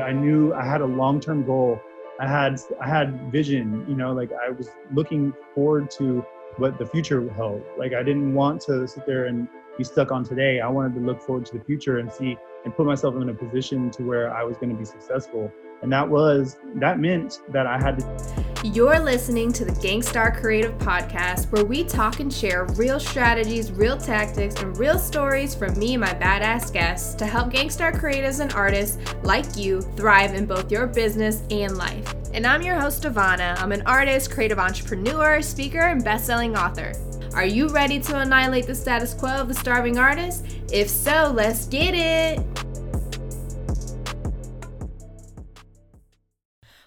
I knew I had a long-term goal. I had vision, you know, like I was looking forward to what the future held. Like I didn't want to sit there and be stuck on today. I wanted to look forward to the future and see and put myself in a position to where I was going to be successful. And that meant that I had to. You're listening to the Gangstar Creative Podcast, where we talk and share real strategies, real tactics, and real stories from me and my badass guests to help gangstar creatives and artists like you thrive in both your business and life. And I'm your host, Davana. I'm an artist, creative entrepreneur, speaker, and best-selling author. Are you ready to annihilate the status quo of the starving artist? If so, let's get it.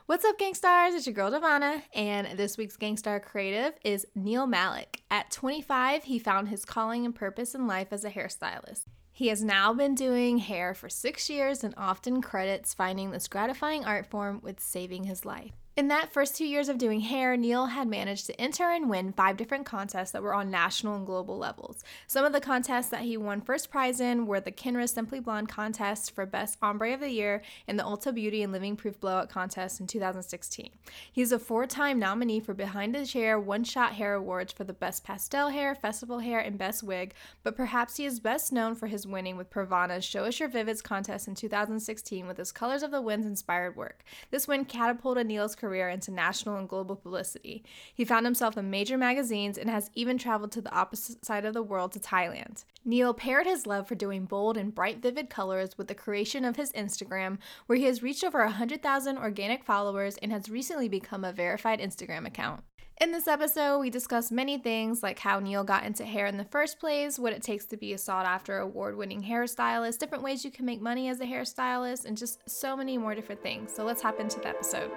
What's up, gangstars? It's your girl, Davana, and this week's gangstar creative is Neal Malek. At 25, he found his calling and purpose in life as a hairstylist. He has now been doing hair for 6 years and often credits finding this gratifying art form with saving his life. In that first 2 years of doing hair, Neal had managed to enter and win 5 different contests that were on national and global levels. Some of the contests that he won first prize in were the Kenra Simply Blonde contest for Best Ombre of the Year and the Ulta Beauty and Living Proof Blowout contest in 2016. He's a 4-time nominee for Behind The Chair One Shot Hair Awards for the Best Pastel Hair, Festival Hair, and Best Wig, but perhaps he is best known for his winning with Pravana's Show Us Your Vivids contest in 2016 with his Colors of the Wind's inspired work. This win catapulted Neal's career into national and global publicity. He found himself in major magazines and has even traveled to the opposite side of the world to Thailand. Neal paired his love for doing bold and bright vivid colors with the creation of his Instagram, where he has reached over 100,000 organic followers and has recently become a verified Instagram account. In this episode, we discuss many things like how Neal got into hair in the first place, what it takes to be a sought-after award-winning hairstylist, different ways you can make money as a hairstylist, and just so many more different things. So let's hop into the episode.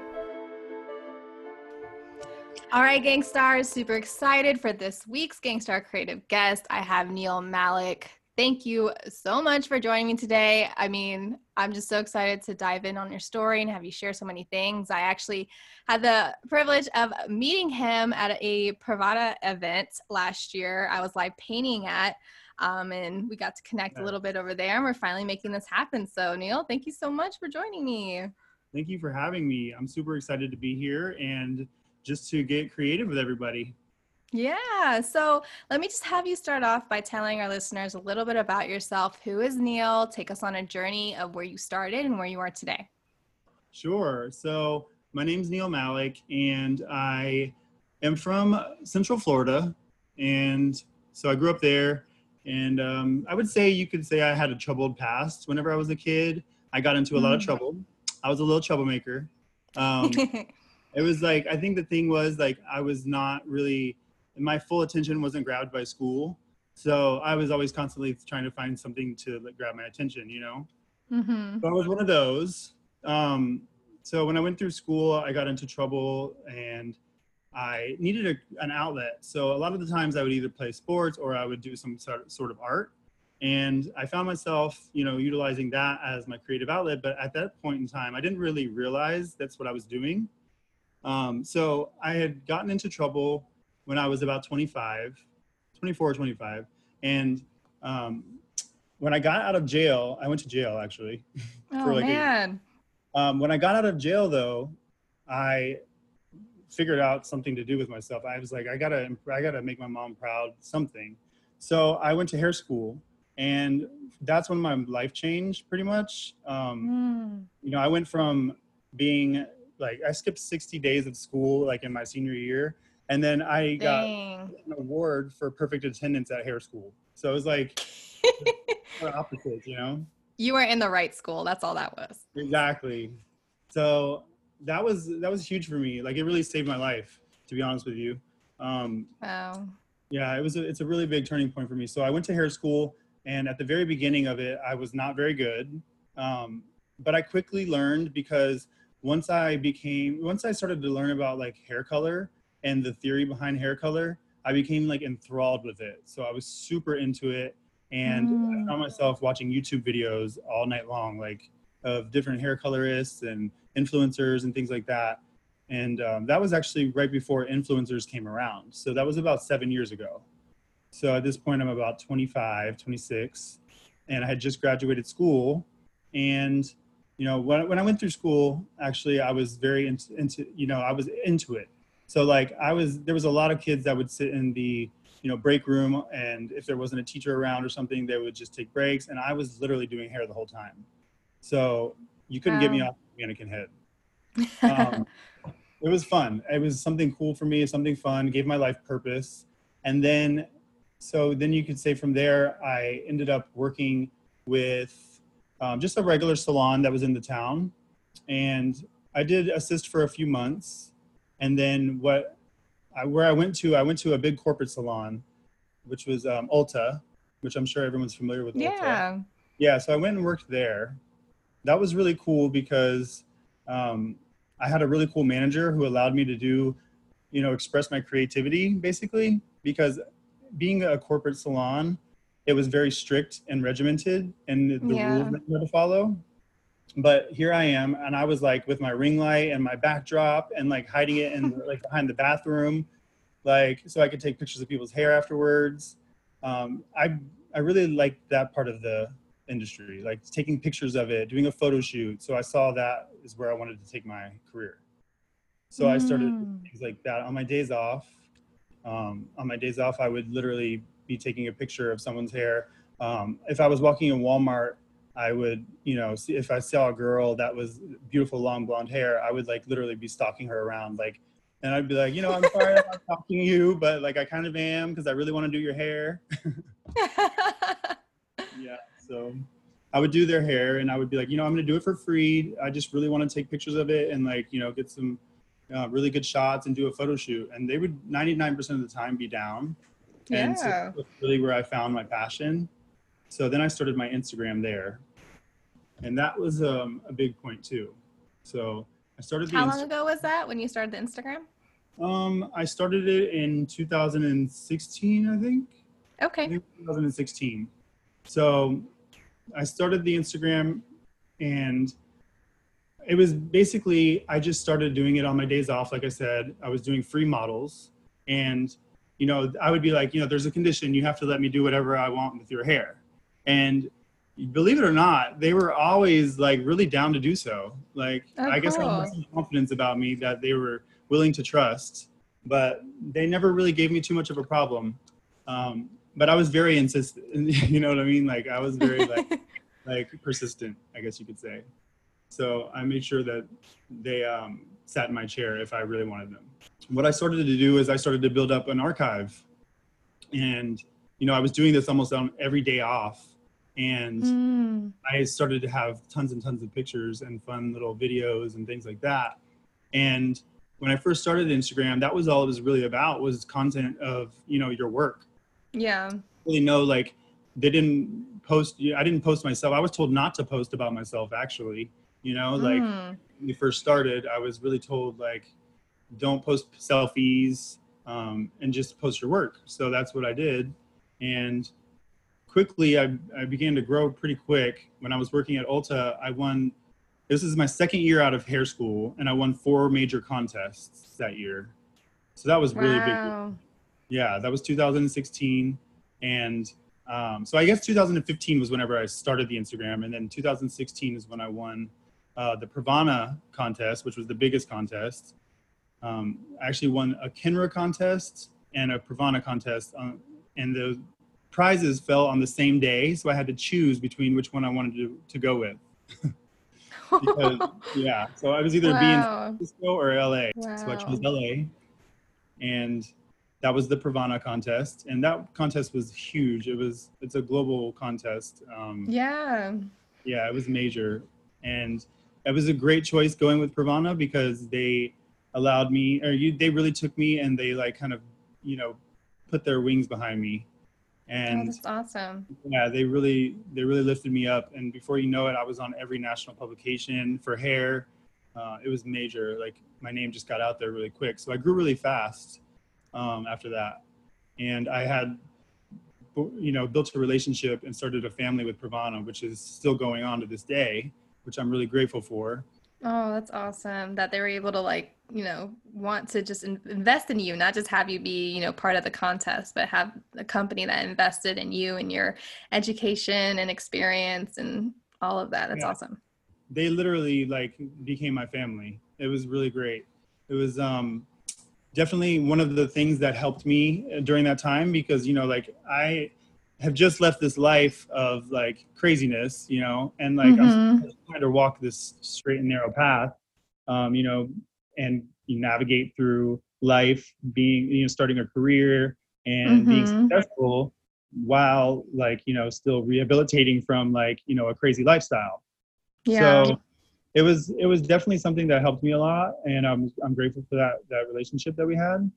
All right, gangstars, super excited for this week's gangstar creative guest. I have Neal Malek. Thank you so much for joining me today. I mean, I'm just so excited to dive in on your story and have you share so many things. I actually had the privilege of meeting him at a Pravana event last year. I was live painting at, and we got to connect a little bit over there, and we're finally making this happen. So, Neal, thank you so much for joining me. Thank you for having me. I'm super excited to be here and just to get creative with everybody. Yeah. So let me just have you start off by telling our listeners a little bit about yourself. Who is Neal? Take us on a journey of where you started and where you are today. Sure. So my name's Neal Malek, and I am from Central Florida. And so I grew up there, and I would say you could say I had a troubled past. Whenever I was a kid, I got into a lot of trouble. I was a little troublemaker. It was like, I think the thing was like, I was not really, my full attention wasn't grabbed by school. So I was always constantly trying to find something to like, grab my attention, you know? Mm-hmm. But I was one of those. So when I went through school, I got into trouble and I needed an outlet. So a lot of the times I would either play sports or I would do some sort of art. And I found myself, you know, utilizing that as my creative outlet. But at that point in time, I didn't really realize that's what I was doing. So I had gotten into trouble when I was about 24 or 25. And when I got out of jail, I went to jail actually. When I got out of jail though, I figured out something to do with myself. I was like, I gotta make my mom proud, something. So I went to hair school, and that's when my life changed pretty much. You know, I went from being like I skipped 60 days of school like in my senior year, and then I got an award for perfect attendance at hair school. So it was like opposite, you know? You were in the right school. That's all that was. Exactly. So that was huge for me. Like it really saved my life, to be honest with you. Wow. Yeah, it's a really big turning point for me. So I went to hair school, and at the very beginning of it, I was not very good. But I quickly learned because once I started to learn about like hair color and the theory behind hair color, I became like enthralled with it. So I was super into it, and I found myself watching YouTube videos all night long, like of different hair colorists and influencers and things like that. And that was actually right before influencers came around. So that was about 7 years ago. So at this point, I'm about 25, 26, and I had just graduated school, and You know, when I went through school, actually, I was very into, you know, I was into it. So like there was a lot of kids that would sit in the, you know, break room, and if there wasn't a teacher around or something, they would just take breaks. And I was literally doing hair the whole time. So you couldn't get me off the mannequin head. It was fun. It was something cool for me, something fun, gave my life purpose. And then, so then you could say from there, I ended up working with just a regular salon that was in the town. And I did assist for a few months. And then I went to a big corporate salon, which was Ulta, which I'm sure everyone's familiar with. Yeah. Ulta. Yeah. So I went and worked there. That was really cool because I had a really cool manager who allowed me to do, you know, express my creativity basically, because being a corporate salon, it was very strict and regimented and the rules that you had to follow. But here I am, and I was like with my ring light and my backdrop and like hiding it in like behind the bathroom, like so I could take pictures of people's hair afterwards. I really liked that part of the industry, like taking pictures of it, doing a photo shoot. So I saw that is where I wanted to take my career. So I started doing things like that on my days off. I would literally be taking a picture of someone's hair. If I was walking in Walmart, I would, you know, see if I saw a girl that was beautiful, long blonde hair, I would like literally be stalking her around. Like, and I'd be like, you know, I'm sorry I'm not stalking you, but like, I kind of am because I really want to do your hair. Yeah. So I would do their hair and I would be like, you know, I'm going to do it for free. I just really want to take pictures of it and like, you know, get some really good shots and do a photo shoot. And they would 99% of the time be down. Yeah. And so that was really where I found my passion. So then I started my Instagram there, and that was a big point too. So I started. How long ago was that when you started the Instagram? I started it in 2016, I think. Okay. I think 2016. So I started the Instagram, and it was basically, I just started doing it on my days off. Like I said, I was doing free models, and, you know, I would be like, you know, there's a condition, you have to let me do whatever I want with your hair. And believe it or not, they were always like really down to do so. Like, I guess I had some confidence about me that they were willing to trust, but they never really gave me too much of a problem. But I was very insistent, you know what I mean? Like I was very like, persistent, I guess you could say. So I made sure that they sat in my chair if I really wanted them. What I started to do is I started to build up an archive, and, you know, I was doing this almost on every day off, and I started to have tons and tons of pictures and fun little videos and things like that. And when I first started Instagram, that was all it was really about, was content of, you know, your work. Yeah. Really know, like they didn't post, I didn't post myself. I was told not to post about myself actually, you know, like when we first started, I was really told like, don't post selfies and just post your work. So that's what I did. And quickly, I began to grow pretty quick. When I was working at Ulta, I won, this is my second year out of hair school, and I won 4 major contests that year. So that was really big. Yeah, that was 2016. And so I guess 2015 was whenever I started the Instagram. And then 2016 is when I won the Pravana contest, which was the biggest contest. I actually won a Kenra contest and a Pravana contest. And the prizes fell on the same day. So I had to choose between which one I wanted to go with. Because, yeah, so I was either being Cisco or LA. Wow. So I chose LA. And that was the Pravana contest. And that contest was huge. It's a global contest. Yeah, it was major. And it was a great choice going with Pravana because they allowed me, they really took me and they like kind of, you know, put their wings behind me. And that's awesome. Yeah, they really lifted me up. And before you know it, I was on every national publication for hair. It was major. Like my name just got out there really quick. So I grew really fast after that. And I had, you know, built a relationship and started a family with Pravana, which is still going on to this day, which I'm really grateful for. Oh, that's awesome that they were able to like, you know, want to just invest in you, not just have you be, you know, part of the contest, but have a company that invested in you and your education and experience and all of that. That's awesome. they literally like became my family. It was really great. It was definitely one of the things that helped me during that time, because, you know, like I have just left this life of like craziness, you know, and like I'm still trying to walk this straight and narrow path, you know, and you navigate through life being, you know, starting a career and being successful while like, you know, still rehabilitating from like, you know, a crazy lifestyle. Yeah. So it was definitely something that helped me a lot. And I'm grateful for that relationship that we had,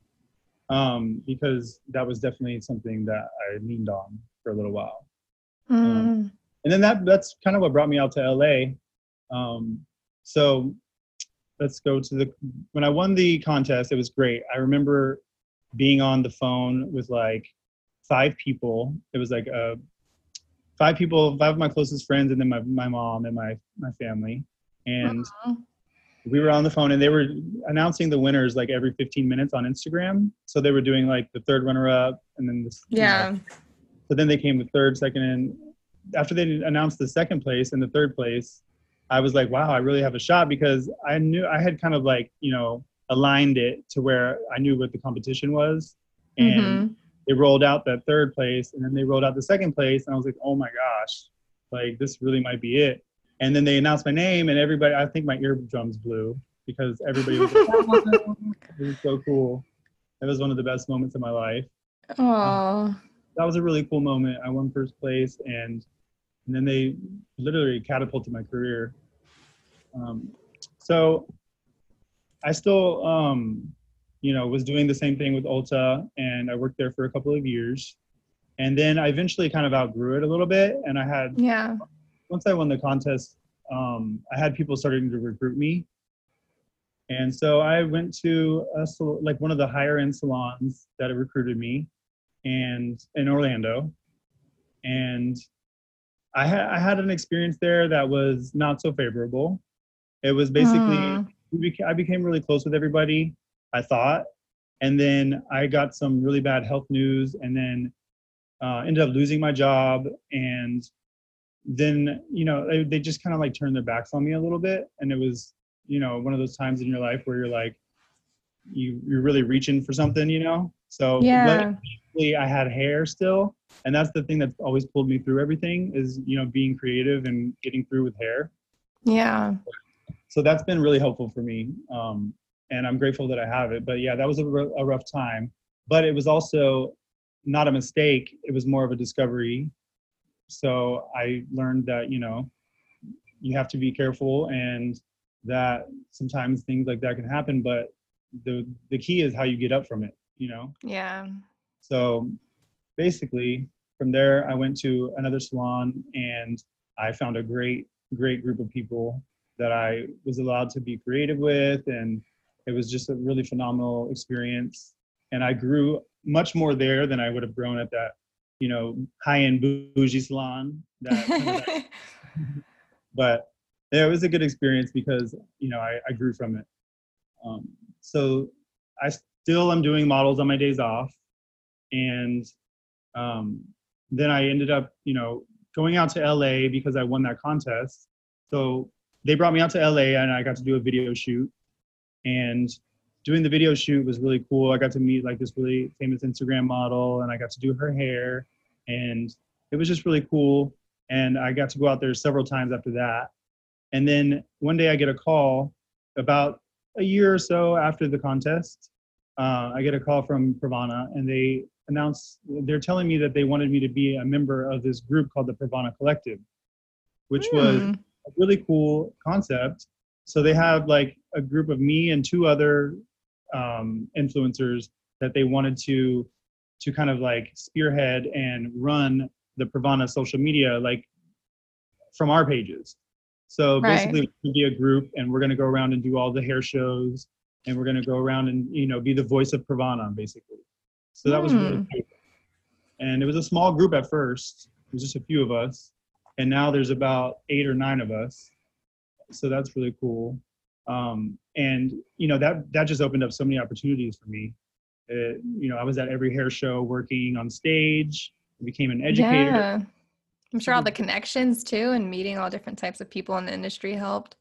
because that was definitely something that I leaned on for a little while. And then that's kind of what brought me out to LA. So let's go to when I won the contest, it was great. I remember being on the phone with like 5 people. It was like 5 people, 5 of my closest friends, and then my mom and my family. And we were on the phone, and they were announcing the winners like every 15 minutes on Instagram. So they were doing like the third runner up, and then this. Yeah. You know. So then they came with third, second, and after they announced the second place and the third place, I was like, wow, I really have a shot, because I knew I had kind of like, you know, aligned it to where I knew what the competition was. And they rolled out that third place, and then they rolled out the second place. And I was like, oh my gosh, like this really might be it. And then they announced my name, and everybody, I think my eardrums blew, because everybody was like, oh, it was so cool. It was one of the best moments of my life. Oh, that was a really cool moment. I won first place, and then they literally catapulted my career. So I still, you know, was doing the same thing with Ulta, and I worked there for a couple of years. And then I eventually kind of outgrew it a little bit, and I had, once I won the contest, I had people starting to recruit me. And so I went to like one of the higher end salons that recruited me, and in Orlando. And I had an experience there that was not so favorable. It was basically, I became really close with everybody, I thought. And then I got some really bad health news, and then ended up losing my job. And then, you know, they just kind of like turned their backs on me a little bit. And it was, you know, one of those times in your life where you're like, you're really reaching for something, you know? So luckily I had hair still. And that's the thing that's always pulled me through everything is, you know, being creative and getting through with hair. Yeah. So that's been really helpful for me. And I'm grateful that I have it. But yeah, that was a rough time. But it was also not a mistake. It was more of a discovery. So I learned that, you know, you have to be careful, and that sometimes things like that can happen. But the key is how you get up from it, you know? Yeah. So basically from there, I went to another salon, and I found a great, great group of people that I was allowed to be creative with. And it was just a really phenomenal experience. And I grew much more there than I would have grown at that, you know, high-end bougie salon. But yeah, it was a good experience because, you know, I grew from it. So I still am doing models on my days off. And then I ended up, you know, going out to LA because I won that contest. So they brought me out to LA, and I got to do a video shoot. And doing the video shoot was really cool. I got to meet like this really famous Instagram model, and I got to do her hair, and it was just really cool. And I got to go out there several times after that. And then one day I get a call about a year or so after the contest. I get a call from Pravana, and they're telling me that they wanted me to be a member of this group called the Pravana Collective, which was a really cool concept. So they have like a group of me and 2 other influencers that they wanted to kind of like spearhead and run the Pravana social media, like from our pages. So basically we're going to be a group, and we're going to go around and do all the hair shows, and we're going to go around and, you know, be the voice of Pravana basically. So that was really cool. And it was a small group at first. It was just a few of us. And now there's about 8 or 9 of us. So that's really cool. And, you know, that just opened up so many opportunities for me. You know, I was at every hair show working on stage. I became an educator. I'm sure all the connections too, and meeting all different types of people in the industry helped.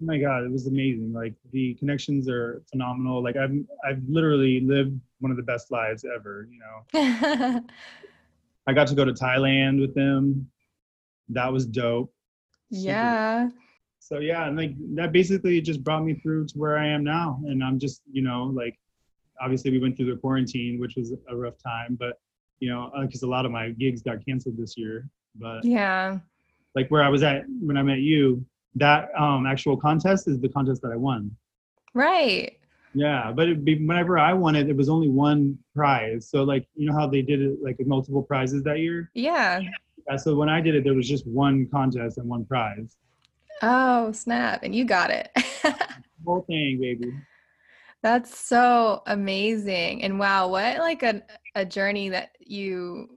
Oh my God, it was amazing. Like, the connections are phenomenal. Like, I've literally lived one of the best lives ever, you know. I got to go to Thailand with them. That was dope. Yeah. So yeah, and like that basically just brought me through to where I am now. And I'm just, you know, like, obviously we went through the quarantine, which was a rough time, but you know, because a lot of my gigs got canceled this year. But yeah, like where I was at when I met you, that actual contest is the contest that I won. Right. Yeah, but it'd be, whenever I won it, it was only one prize. So like, you know how they did it like multiple prizes that year? Yeah. Yeah, so when I did it, there was just one contest and one prize. Oh, snap. And you got it. Whole thing, baby. That's so amazing. And wow, what like a journey that you've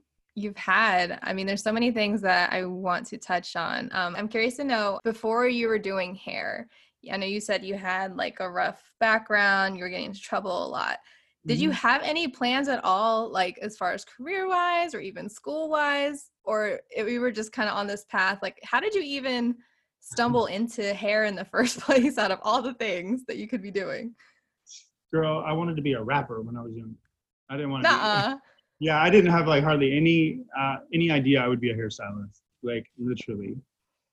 had. I mean, there's so many things that I want to touch on. I'm curious to know, before you were doing hair, I know you said you had like a rough background, you were getting into trouble a lot. Did you have any plans at all, like as far as career-wise or even school-wise, or we were just kind of on this path? Like, how did you even stumble into hair in the first place out of all the things that you could be doing? Girl, I wanted to be a rapper when I was young. I didn't want to be. Yeah, I didn't have like hardly any idea I would be a hairstylist, like literally.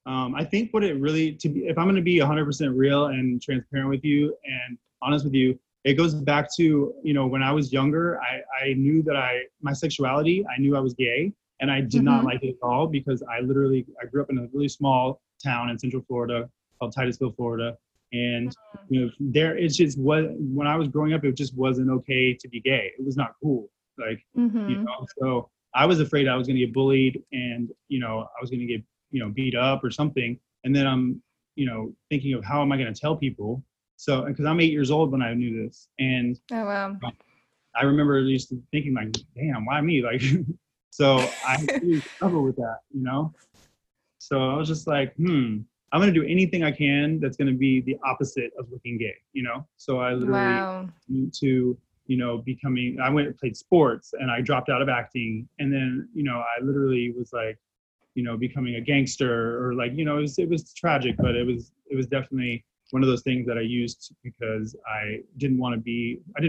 I think what it really, if I'm going to be 100% real and transparent with you and honest with you, it goes back to, you know, when I was younger, I knew that my sexuality, I knew I was gay, and I did not like it at all, because I grew up in a really small town in Central Florida called Titusville, Florida. And you know, when I was growing up, it just wasn't okay to be gay. It was not cool. Like, you know, so I was afraid I was going to get bullied, and, you know, I was going to get, you know, beat up or something. And then I'm, you know, thinking of how am I going to tell people? So, because I'm 8 years old when I knew this. And I remember just thinking like, damn, why me? Like, so I really struggled with that, you know? So I was just like, I'm going to do anything I can that's going to be the opposite of looking gay, you know? So I literally went to, you know, I went and played sports, and I dropped out of acting. And then, you know, I literally was like, you know, becoming a gangster, or like, you know, it was tragic, but it was definitely one of those things that I used because I didn't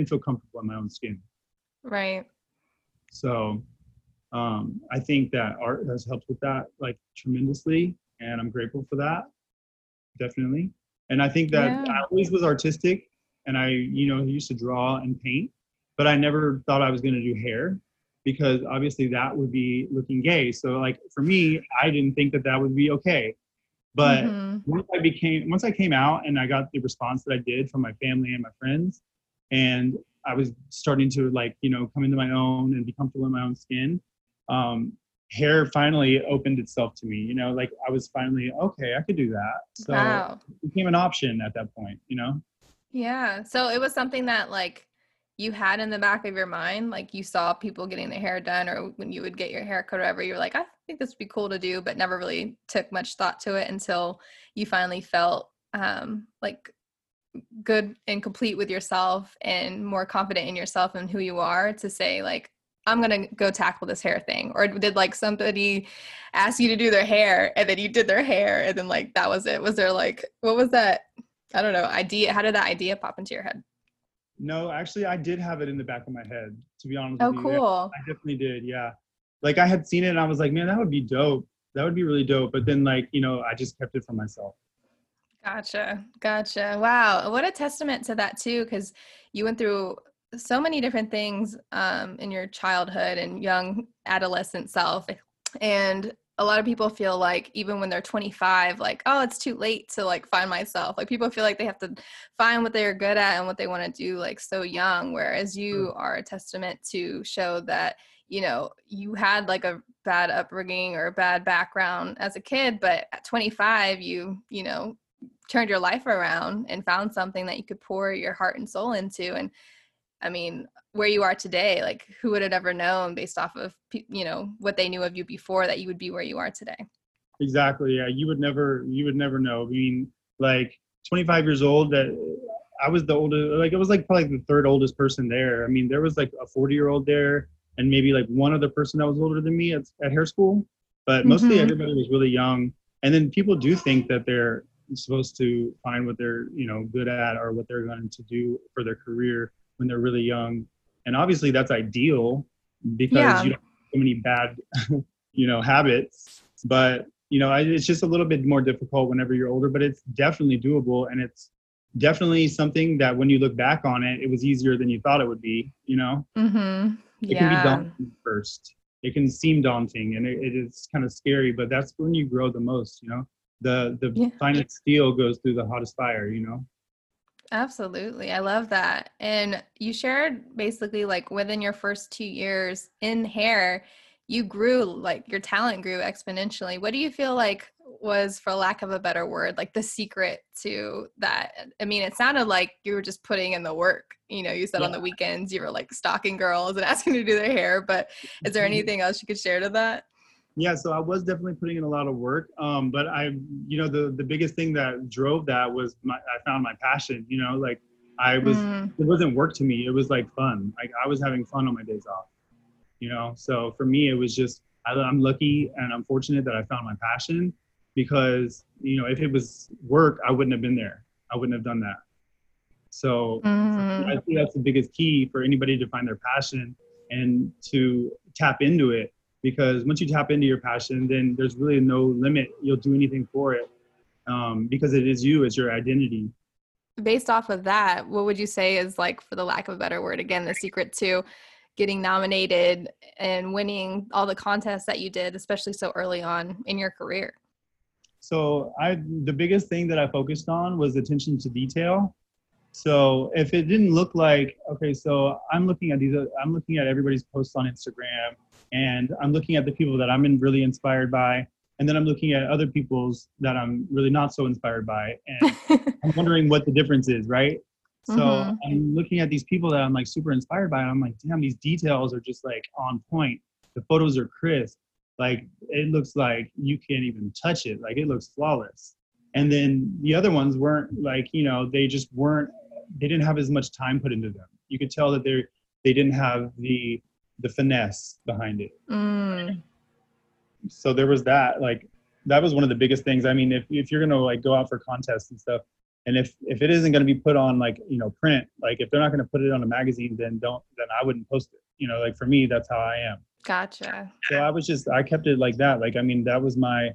feel comfortable in my own skin. Right. So I think that art has helped with that like tremendously, and I'm grateful for that, definitely. And I think that I always was artistic, and I, you know, used to draw and paint, but I never thought I was going to do hair, because obviously that would be looking gay. So like for me, I didn't think that would be okay. But once I came out and I got the response that I did from my family and my friends, and I was starting to like, you know, come into my own and be comfortable in my own skin, hair finally opened itself to me, you know, like I was finally, okay, I could do that. So it became an option at that point, you know? Yeah. So it was something that like you had in the back of your mind, like you saw people getting their hair done, or when you would get your hair cut or whatever, you were like, I think this would be cool to do, but never really took much thought to it until you finally felt like good and complete with yourself and more confident in yourself and who you are to say like, I'm going to go tackle this hair thing. Or did like somebody ask you to do their hair, and then you did their hair, and then like, that was it? Was there like, what was that? I don't know, idea. How did that idea pop into your head? No, actually, I did have it in the back of my head, to be honest with you. Oh, cool. I definitely did, yeah. Like, I had seen it, and I was like, man, that would be dope. That would be really dope. But then, like, you know, I just kept it for myself. Gotcha. Wow. What a testament to that, too, because you went through so many different things in your childhood and young adolescent self. And a lot of people feel like even when they're 25, like, oh, it's too late to like find myself. Like people feel like they have to find what they're good at and what they want to do like so young. Whereas you are a testament to show that, you know, you had like a bad upbringing or a bad background as a kid, but at 25, you know, turned your life around and found something that you could pour your heart and soul into. And I mean, where you are today, like who would have ever known based off of, you know, what they knew of you before that you would be where you are today? Exactly. Yeah. You would never know. I mean, like 25 years old, that I was the oldest, like it was like probably the third oldest person there. I mean, there was like a 40-year-old there and maybe like one other person that was older than me at hair school. but mostly everybody was really young. And then people do think that they're supposed to find what they're, you know, good at or what they're going to do for their career when they're really young. And obviously that's ideal because you don't have so many bad, you know, habits, but you know, it's just a little bit more difficult whenever you're older, but it's definitely doable. And it's definitely something that when you look back on it, it was easier than you thought it would be, you know? It can be daunting at first. It can seem daunting and it is kind of scary, but that's when you grow the most, you know? The finest steel goes through the hottest fire, you know? Absolutely. I love that. And you shared basically like within your first 2 years in hair, you grew, like your talent grew exponentially. What do you feel like was, for lack of a better word, like the secret to that? I mean, it sounded like you were just putting in the work. You know, you said on the weekends, you were like stalking girls and asking to do their hair, but is there anything else you could share to that? Yeah, so I was definitely putting in a lot of work, but I, you know, the biggest thing that drove that was I found my passion, you know, like I was, it wasn't work to me. It was like fun. Like I was having fun on my days off, you know? So for me, it was just, I'm lucky and I'm fortunate that I found my passion because, you know, if it was work, I wouldn't have been there. I wouldn't have done that. So I think that's the biggest key for anybody to find their passion and to tap into it. Because once you tap into your passion, then there's really no limit. You'll do anything for it because it is you, it's your identity. Based off of that, what would you say is like, for the lack of a better word, again, the secret to getting nominated and winning all the contests that you did, especially so early on in your career? So the biggest thing that I focused on was attention to detail. So if it didn't look like, okay, so I'm looking at everybody's posts on Instagram, and I'm looking at the people that I'm really inspired by. And then I'm looking at other people's that I'm really not so inspired by. And I'm wondering what the difference is, right? So I'm looking at these people that I'm like super inspired by. And I'm like, damn, these details are just like on point. The photos are crisp. Like it looks like you can't even touch it. Like it looks flawless. And then the other ones weren't like, you know, they didn't have as much time put into them. You could tell that they didn't have the finesse behind it. So there was that, like, that was one of the biggest things. I mean, if you're going to like go out for contests and stuff, and if it isn't going to be put on like, you know, print, like if they're not going to put it on a magazine, then I wouldn't post it, you know, like for me, that's how I am. Gotcha. So I kept it like that. Like, I mean, that was my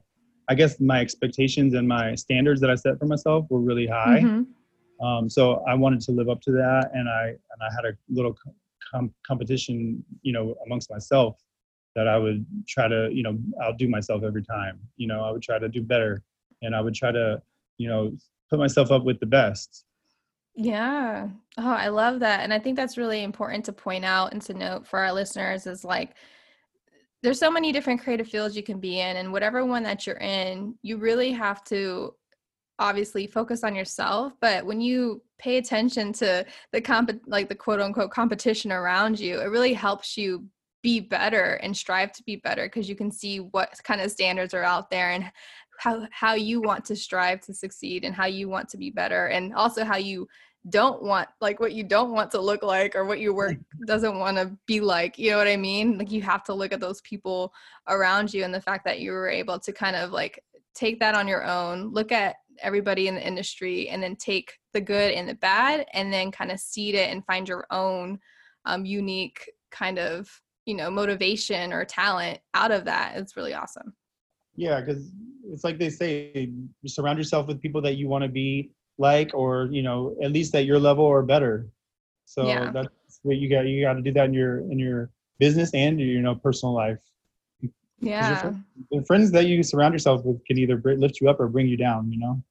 expectations and my standards that I set for myself were really high. So I wanted to live up to that. And I had a little competition, you know, amongst myself that I would try to, you know, outdo myself every time, you know, I would try to do better and I would try to, you know, put myself up with the best. Yeah. Oh, I love that. And I think that's really important to point out and to note for our listeners is like, there's so many different creative fields you can be in, and whatever one that you're in, you really have to obviously focus on yourself, but when you pay attention to the quote unquote competition around you, it really helps you be better and strive to be better because you can see what kind of standards are out there and how you want to strive to succeed and how you want to be better, and also how you don't want, like what you don't want to look like or what your work doesn't want to be like, you know what I mean? Like you have to look at those people around you and the fact that you were able to kind of like take that on your own, look at everybody in the industry and then take the good and the bad and then kind of seed it and find your own unique kind of, you know, motivation or talent out of that. It's really awesome. Yeah, because it's like they say, you surround yourself with people that you want to be like, or, you know, at least at your level or better. So that's what you got to do that in your business and your, you know, personal life. Yeah. The friends that you surround yourself with can either lift you up or bring you down, you know?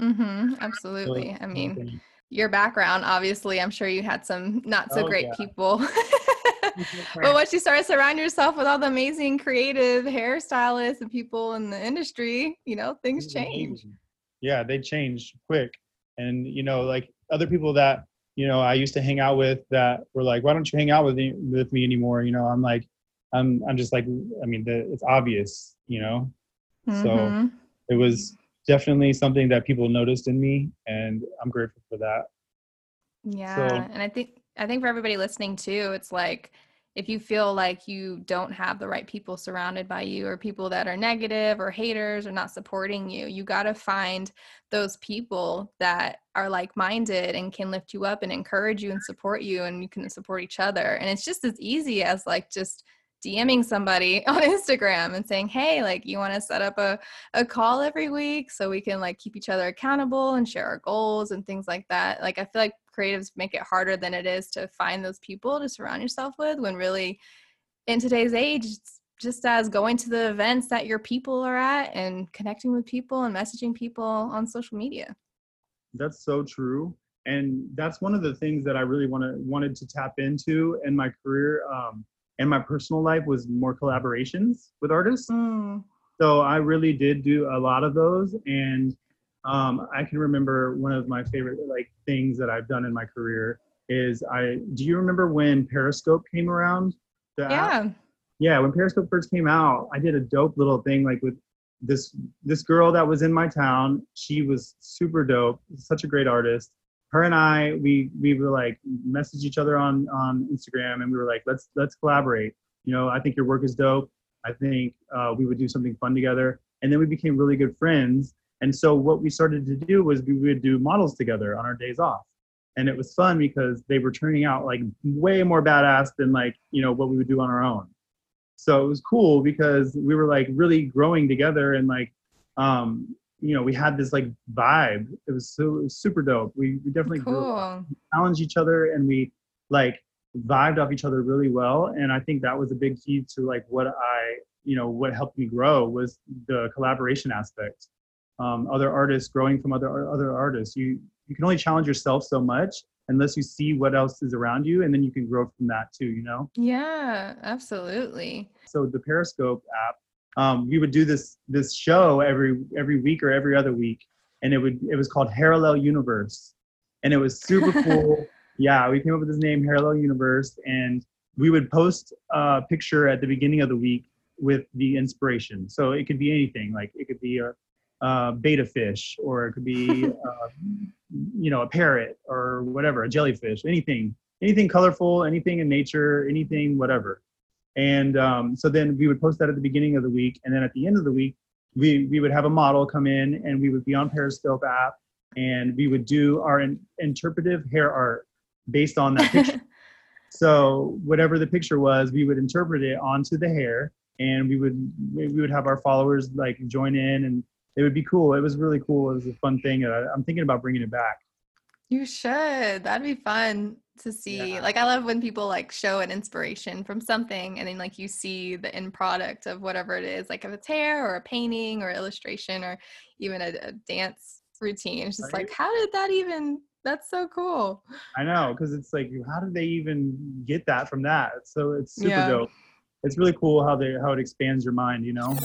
Mm-hmm. Absolutely. I mean, your background, obviously, I'm sure you had some not so great people. But once you start to surround yourself with all the amazing creative hairstylists and people in the industry, you know, things change. Yeah, they change quick. And, you know, like other people that, you know, I used to hang out with that were like, why don't you hang out with me anymore? You know, I'm like, I'm just like, I mean, it's obvious, you know? So it was definitely something that people noticed in me, and I'm grateful for that. Yeah. So, and I think for everybody listening too, it's like, if you feel like you don't have the right people surrounded by you, or people that are negative or haters or not supporting you, you got to find those people that are like-minded and can lift you up and encourage you and support you, and you can support each other. And it's just as easy as like just DMing somebody on Instagram and saying, hey, like, you want to set up a call every week so we can like keep each other accountable and share our goals and things like that. Like, I feel like creatives make it harder than it is to find those people to surround yourself with, when really in today's age, it's just as going to the events that your people are at and connecting with people and messaging people on social media. That's so true. And that's one of the things that I really wanted to tap into in my career. And my personal life was more collaborations with artists. Mm. So I really did do a lot of those. And I can remember one of my favorite like things that I've done in my career is do you remember when Periscope came around? Yeah. Yeah. When Periscope first came out, I did a dope little thing like with this girl that was in my town. She was super dope, such a great artist. Her and I, we were like message each other on Instagram, and we were like, let's collaborate. You know, I think your work is dope. I think we would do something fun together. And then we became really good friends. And so what we started to do was we would do models together on our days off. And it was fun because they were turning out like way more badass than like, you know, what we would do on our own. So it was cool because we were like really growing together, and like, you know, we had this like vibe. It was super dope. We definitely cool. Challenged each other, and we like vibed off each other really well. And I think that was a big key to like what helped me grow was the collaboration aspect. Other artists, growing from other artists. You can only challenge yourself so much unless you see what else is around you, and then you can grow from that too, you know? Yeah, absolutely. So the Periscope app, we would do this show every week or every other week, and it was called Parallel Universe, and it was super cool. Yeah, we came up with this name, Parallel Universe, and we would post a picture at the beginning of the week with the inspiration. So it could be anything, like it could be a betta fish, or it could be you know, a parrot or whatever, a jellyfish, anything colorful, anything in nature, anything whatever. And so then we would post that at the beginning of the week. And then at the end of the week, we would have a model come in, and we would be on Periscope app, and we would do our interpretive hair art based on that picture. So whatever the picture was, we would interpret it onto the hair, and we would have our followers like join in, and it would be cool. It was really cool. It was a fun thing. I'm thinking about bringing it back. You should. That'd be fun to see. Yeah. Like, I love when people like show an inspiration from something, and then like you see the end product of whatever it is, like if it's hair or a painting or illustration or even a dance routine. It's just right? Like, how did that even, that's so cool. I know, because it's like, how did they even get that from that? So it's super dope. It's really cool how it expands your mind, you know?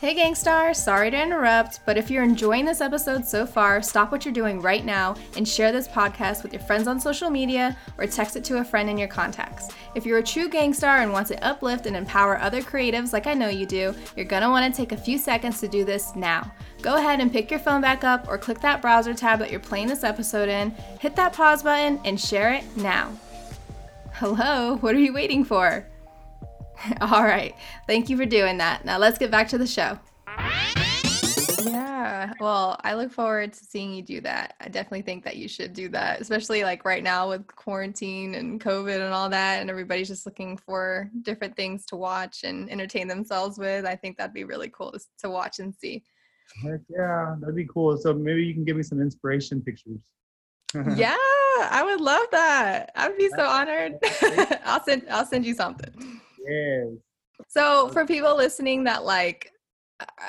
Hey Gangstar, sorry to interrupt, but if you're enjoying this episode so far, stop what you're doing right now and share this podcast with your friends on social media, or text it to a friend in your contacts. If you're a true gangstar and want to uplift and empower other creatives like I know you do, you're going to want to take a few seconds to do this now. Go ahead and pick your phone back up, or click that browser tab that you're playing this episode in, hit that pause button, and share it now. Hello, what are you waiting for? All right. Thank you for doing that. Now let's get back to the show. Yeah. Well, I look forward to seeing you do that. I definitely think that you should do that, especially like right now with quarantine and COVID and all that, and everybody's just looking for different things to watch and entertain themselves with. I think that'd be really cool to watch and see. Heck yeah, that'd be cool. So maybe you can give me some inspiration pictures. Yeah, I would love that. I'd be so honored. I'll send you something. Yes. So for people listening that like,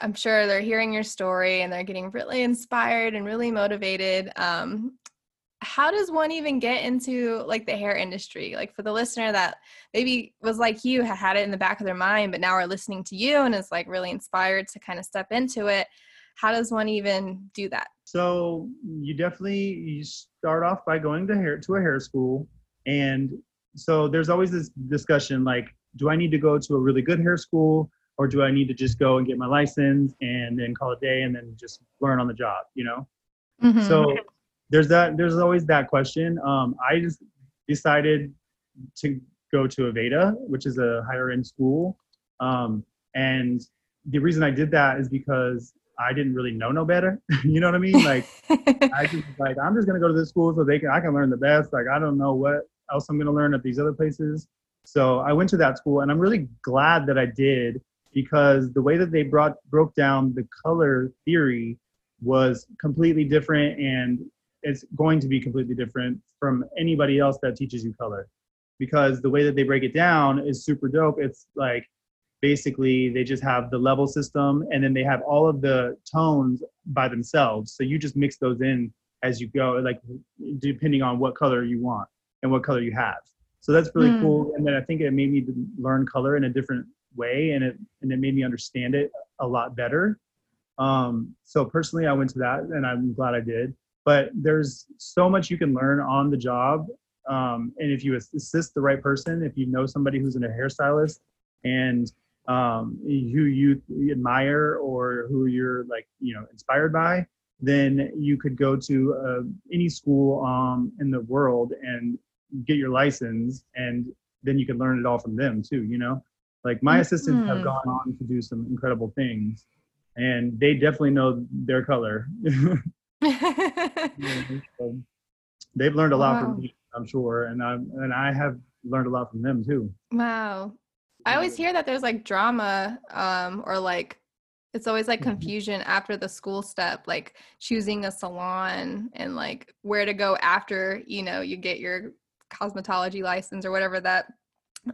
I'm sure they're hearing your story and they're getting really inspired and really motivated. How does one even get into like the hair industry? Like for the listener that maybe was like you, had it in the back of their mind, but now are listening to you and is like really inspired to kind of step into it. How does one even do that? So you start off by going to a hair school. And so there's always this discussion, like, do I need to go to a really good hair school, or do I need to just go and get my license and then call it day and then just learn on the job, you know? Mm-hmm. So there's always that question. I just decided to go to Aveda, which is a higher end school. And the reason I did that is because I didn't really know no better. You know what I mean? Like, I just like, I'm just going to go to this school so I can learn the best. Like, I don't know what else I'm going to learn at these other places. So I went to that school, and I'm really glad that I did, because the way that they broke down the color theory was completely different, and it's going to be completely different from anybody else that teaches you color, because the way that they break it down is super dope. It's like, basically, they just have the level system, and then they have all of the tones by themselves. So you just mix those in as you go, like depending on what color you want and what color you have. So that's really cool. And then I think it made me learn color in a different way, and it made me understand it a lot better. So personally, I went to that, and I'm glad I did. But there's so much you can learn on the job. And if you assist the right person, if you know somebody who's a hairstylist and who you admire or who you're like, you know, inspired by, then you could go to any school in the world and get your license, and then you can learn it all from them too, you know? Like, my assistants have gone on to do some incredible things, and they definitely know their color. So they've learned a lot from me, I'm sure, and I have learned a lot from them too. Wow. I always hear that there's like drama, or like, it's always like confusion after the school step, like choosing a salon and like where to go after, you know, you get your cosmetology license or whatever that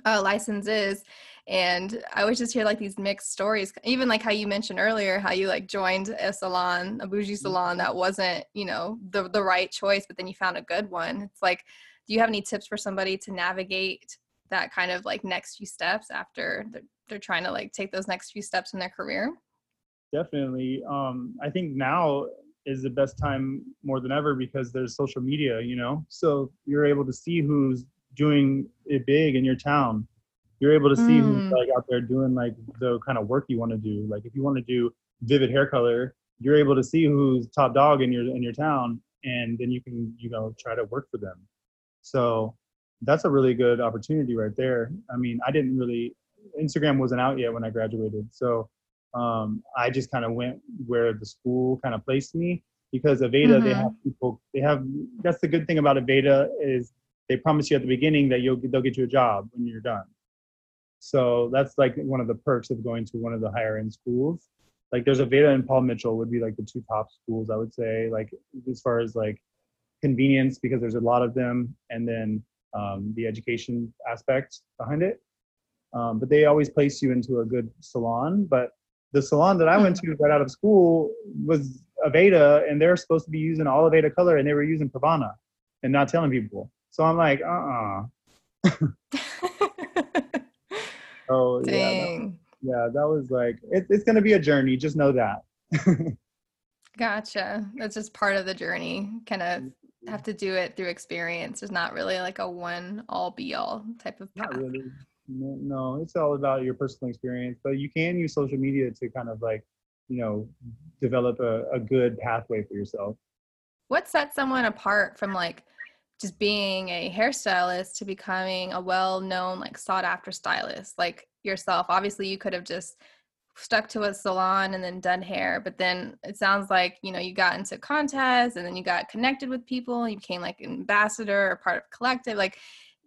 license is. And I always just hear like these mixed stories, even like how you mentioned earlier, how you like joined a salon, a bougie salon that wasn't, you know, the right choice, but then you found a good one. It's like, do you have any tips for somebody to navigate that kind of like next few steps after they're trying to like take those next few steps in their career? Definitely. I think now is the best time more than ever, because there's social media, you know, so you're able to see who's doing it big in your town. You're able to see who's like out there doing like the kind of work you want to do. Like, if you want to do vivid hair color, you're able to see who's top dog in your town, and then you can, you know, try to work for them. So that's a really good opportunity right there. I mean, I didn't really, Instagram wasn't out yet when I graduated. So I just kind of went where the school kind of placed me, because Aveda, that's the good thing about Aveda is they promise you at the beginning that they'll get you a job when you're done. So that's like one of the perks of going to one of the higher end schools. Like, there's Aveda and Paul Mitchell would be like the two top schools, I would say, like as far as like convenience, because there's a lot of them, and then the education aspect behind it. But they always place you into a good salon. But the salon that I went to right out of school was Aveda, and they're supposed to be using all Aveda color, and they were using Pravana and not telling people. So I'm like, Oh, dang. That was like, it's going to be a journey. Just know that. Gotcha. That's just part of the journey. Kind of have to do it through experience. There's not really like a one all be all type of path. Not really. No, it's all about your personal experience, but you can use social media to kind of like, you know, develop a good pathway for yourself. What sets someone apart from like just being a hairstylist to becoming a well-known, like sought after stylist like yourself? Obviously you could have just stuck to a salon and then done hair, but then it sounds like, you know, you got into contests, and then you got connected with people, and you became like an ambassador or part of a collective. Like,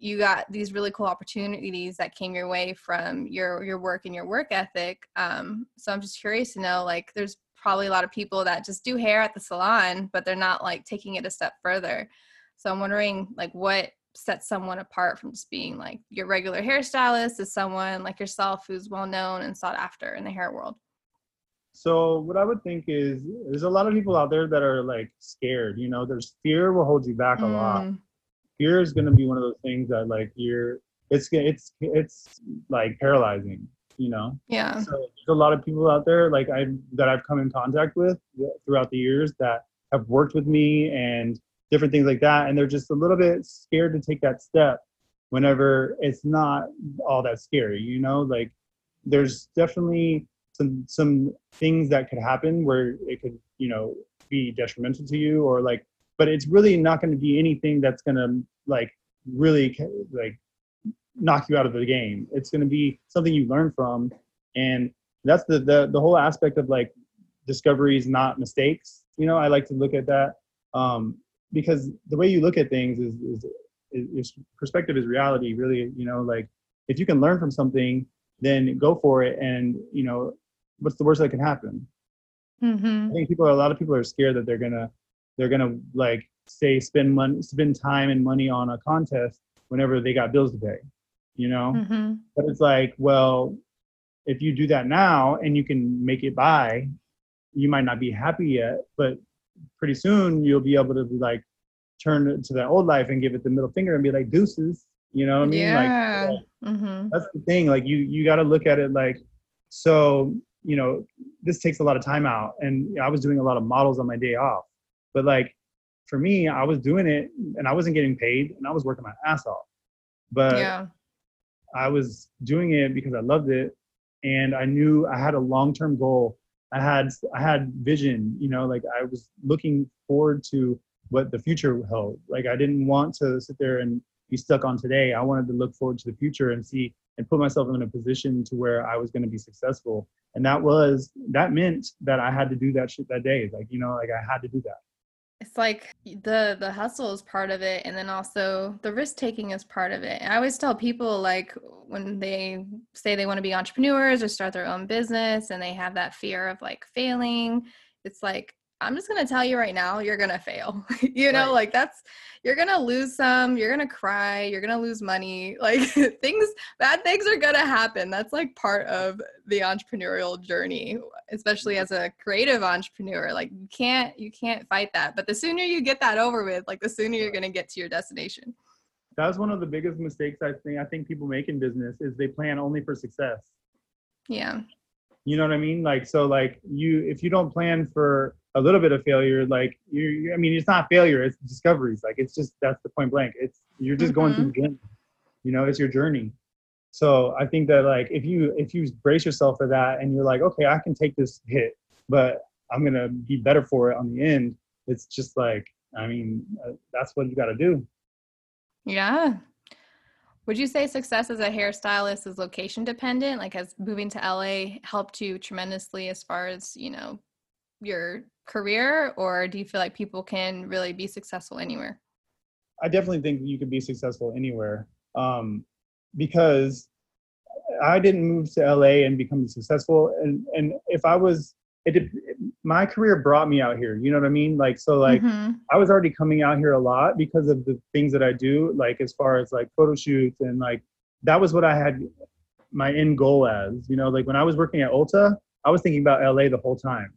you got these really cool opportunities that came your way from your work and your work ethic. So I'm just curious to know, like, there's probably a lot of people that just do hair at the salon, but they're not like taking it a step further. So I'm wondering, like, what sets someone apart from just being like your regular hairstylist is someone like yourself who's well known and sought after in the hair world? So what I would think is there's a lot of people out there that are like scared, you know, there's fear will hold you back a lot. Fear is going to be one of those things that like it's like paralyzing, you know? Yeah. So there's a lot of people out there like that I've come in contact with throughout the years that have worked with me and different things like that. And they're just a little bit scared to take that step whenever it's not all that scary, you know? Like, there's definitely some things that could happen where it could, you know, be detrimental to you or like, but it's really not going to be anything that's going to like really like knock you out of the game. It's going to be something you learn from. And that's the whole aspect of like discoveries, not mistakes. You know, I like to look at that because the way you look at things is perspective is reality, really. You know, like if you can learn from something, then go for it. And, you know, what's the worst that can happen? Mm-hmm. I think a lot of people are scared that they're going to like say spend time and money on a contest whenever they got bills to pay, you know, mm-hmm. But it's like, well, if you do that now and you can make it by, you might not be happy yet, but pretty soon you'll be able to like turn to that old life and give it the middle finger and be like deuces, you know what I mean? Yeah. Like mm-hmm. That's the thing. Like you got to look at it like, so, you know, this takes a lot of time out, and I was doing a lot of models on my day off, but like for me, I was doing it and I wasn't getting paid and I was working my ass off, but yeah. I was doing it because I loved it. And I knew I had a long-term goal. I had vision, you know, like I was looking forward to what the future held. Like I didn't want to sit there and be stuck on today. I wanted to look forward to the future and see and put myself in a position to where I was going to be successful. And that meant that I had to do that shit that day. Like, you know, like I had to do that. It's like the hustle is part of it. And then also the risk taking is part of it. And I always tell people, like, when they say they want to be entrepreneurs or start their own business and they have that fear of like failing, it's like, I'm just going to tell you right now, you're going to fail. You know, right. Like you're going to lose some, you're going to cry, you're going to lose money. Like bad things are going to happen. That's like part of the entrepreneurial journey, especially as a creative entrepreneur. Like you can't fight that, but the sooner you get that over with, like the sooner you're going to get to your destination. That was one of the biggest mistakes I think people make in business is they plan only for success. Yeah. You know what I mean? Like, so like if you don't plan for a little bit of failure, like I mean, it's not failure, it's discoveries. Like it's just, that's the point blank. It's, you're just mm-hmm. going through the journey, you know, it's your journey. So I think that like, if you brace yourself for that and you're like, okay, I can take this hit, but I'm going to be better for it on the end. It's just like, I mean, that's what you got to do. Yeah. Would you say success as a hairstylist is location dependent? Like has moving to LA helped you tremendously as far as, you know, your career, or do you feel like people can really be successful anywhere? I definitely think you can be successful anywhere because I didn't move to LA and become successful. And if I was, my career brought me out here. You know what I mean? Like, so like mm-hmm. I was already coming out here a lot because of the things that I do, like as far as like photo shoots and like, that was what I had my end goal as, you know, like when I was working at Ulta, I was thinking about LA the whole time.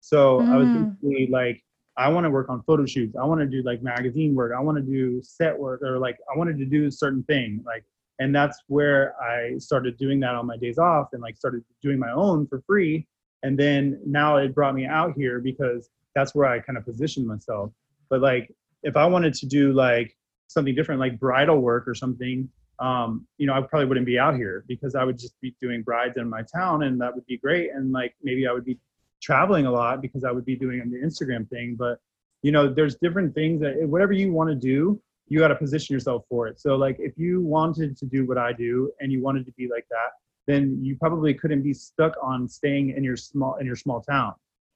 So I was basically like, I want to work on photo shoots. I want to do like magazine work. I want to do set work, or like I wanted to do a certain thing. Like, and that's where I started doing that on my days off and like started doing my own for free. And then now it brought me out here because that's where I kind of positioned myself. But like, if I wanted to do like something different, like bridal work or something, you know, I probably wouldn't be out here because I would just be doing brides in my town, and that would be great. And like, maybe I would be traveling a lot because I would be doing the Instagram thing. But you know, there's different things that whatever you want to do, you got to position yourself for it. So like if you wanted to do what I do and you wanted to be like that, then you probably couldn't be stuck on staying in your small town.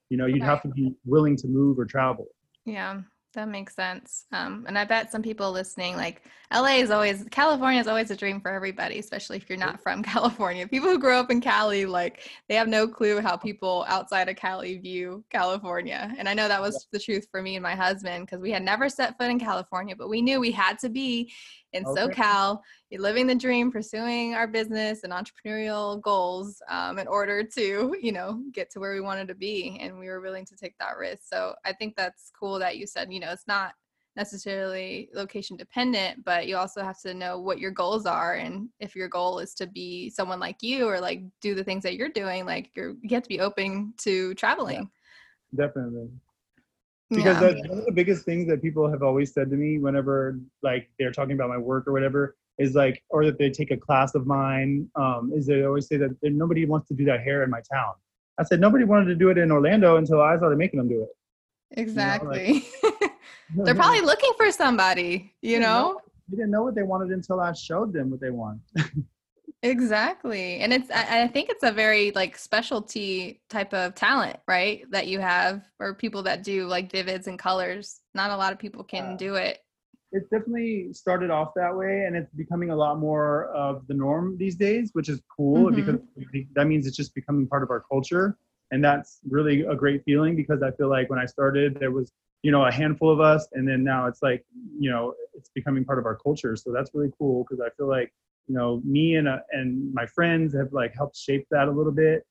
You know, you'd have to be willing to move or travel. Yeah, that makes sense. And I bet some people listening, like California is always a dream for everybody, especially if you're not from California. People who grew up in Cali, like they have no clue how people outside of Cali view California. And I know that was the truth for me and my husband, because we had never set foot in California, but we knew we had to be in SoCal, living the dream, pursuing our business and entrepreneurial goals in order to, you know, get to where we wanted to be. And we were willing to take that risk. So I think that's cool that you said, you know, it's not necessarily location dependent, but you also have to know what your goals are. And if your goal is to be someone like you, or like do the things that you're doing, like you have to be open to traveling. Yeah, definitely. Because that's one of the biggest things that people have always said to me whenever like they're talking about my work or whatever is like, or that they take a class of mine, is they always say that nobody wants to do that hair in my town. I said, nobody wanted to do it in Orlando until I started making them do it. Exactly. You know, like, they're probably looking for somebody, you know? They didn't know what they wanted until I showed them what they want. Exactly. And I think it's a very like specialty type of talent, right? That you have, or people that do like vivids and colors. Not a lot of people can do it. It definitely started off that way, and it's becoming a lot more of the norm these days, which is cool, because that means it's just becoming part of our culture. And that's really a great feeling, because I feel like when I started, there was, you know, a handful of us, and then now it's like, you know, it's becoming part of our culture. So that's really cool, because I feel like, you know, me and my friends have like helped shape that a little bit.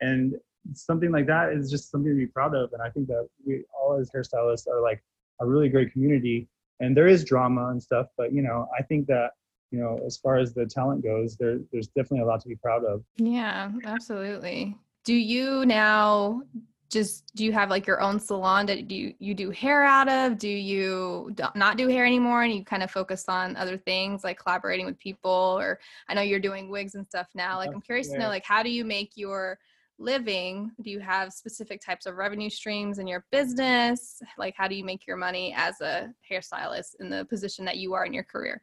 And something like that is just something to be proud of. And I think that we all as hairstylists are like a really great community, and there is drama and stuff, but you know, I think that, you know, as far as the talent goes, there's definitely a lot to be proud of. Yeah, absolutely. Do you now just, do you have like your own salon that you do hair out of? Do you not do hair anymore, and you kind of focus on other things like collaborating with people? Or I know you're doing wigs and stuff now. Like, I'm curious to know, like, how do you make your living? Do you have specific types of revenue streams in your business? Like, how do you make your money as a hairstylist in the position that you are in your career?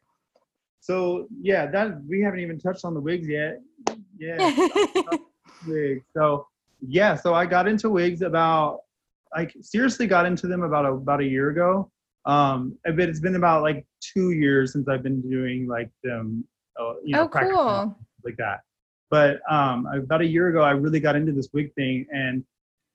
So yeah, that we haven't even touched on the wigs yet. Yeah. Wigs. So yeah, so I got into wigs about a year ago. But it's been about like 2 years since I've been doing like them, you know, cool. like that. But about a year ago, I really got into this wig thing, and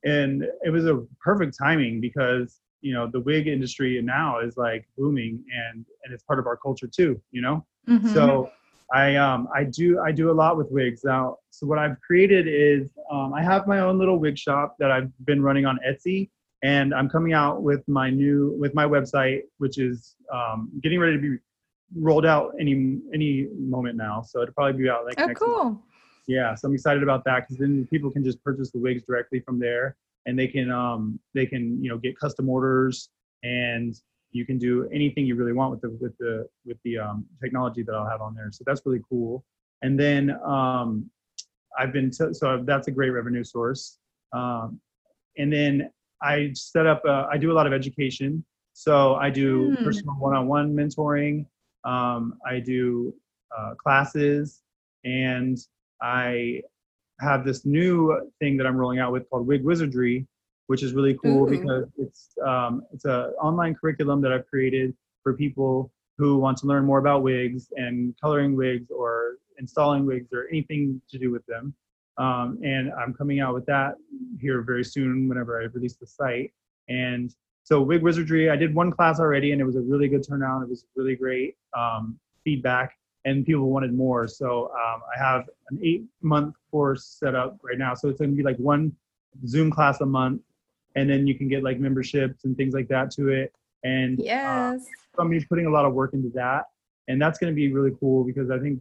it was a perfect timing, because, you know, the wig industry now is like booming, and it's part of our culture too, you know? Mm-hmm. So I do a lot with wigs now. So what I've created is, I have my own little wig shop that I've been running on Etsy, and I'm coming out with my website, which is getting ready to be rolled out any moment now. So it'll probably be out like next month. Yeah, so I'm excited about that, because then people can just purchase the wigs directly from there, and they can you know, get custom orders, and you can do anything you really want with the technology that I'll have on there. So that's really cool. And then so that's a great revenue source. And then I set up I do a lot of education. So I do personal one-on-one mentoring. I do classes, and I have this new thing that I'm rolling out with called Wig Wizardry, which is really cool because it's an online curriculum that I've created for people who want to learn more about wigs and coloring wigs or installing wigs or anything to do with them. And I'm coming out with that here very soon whenever I release the site. And so Wig Wizardry, I did one class already, and it was a really good turnout. It was really great feedback. And people wanted more. So I have an 8-month course set up right now. So it's going to be like one Zoom class a month. And then you can get like memberships and things like that to it. And somebody's putting a lot of work into that. And that's going to be really cool, because I think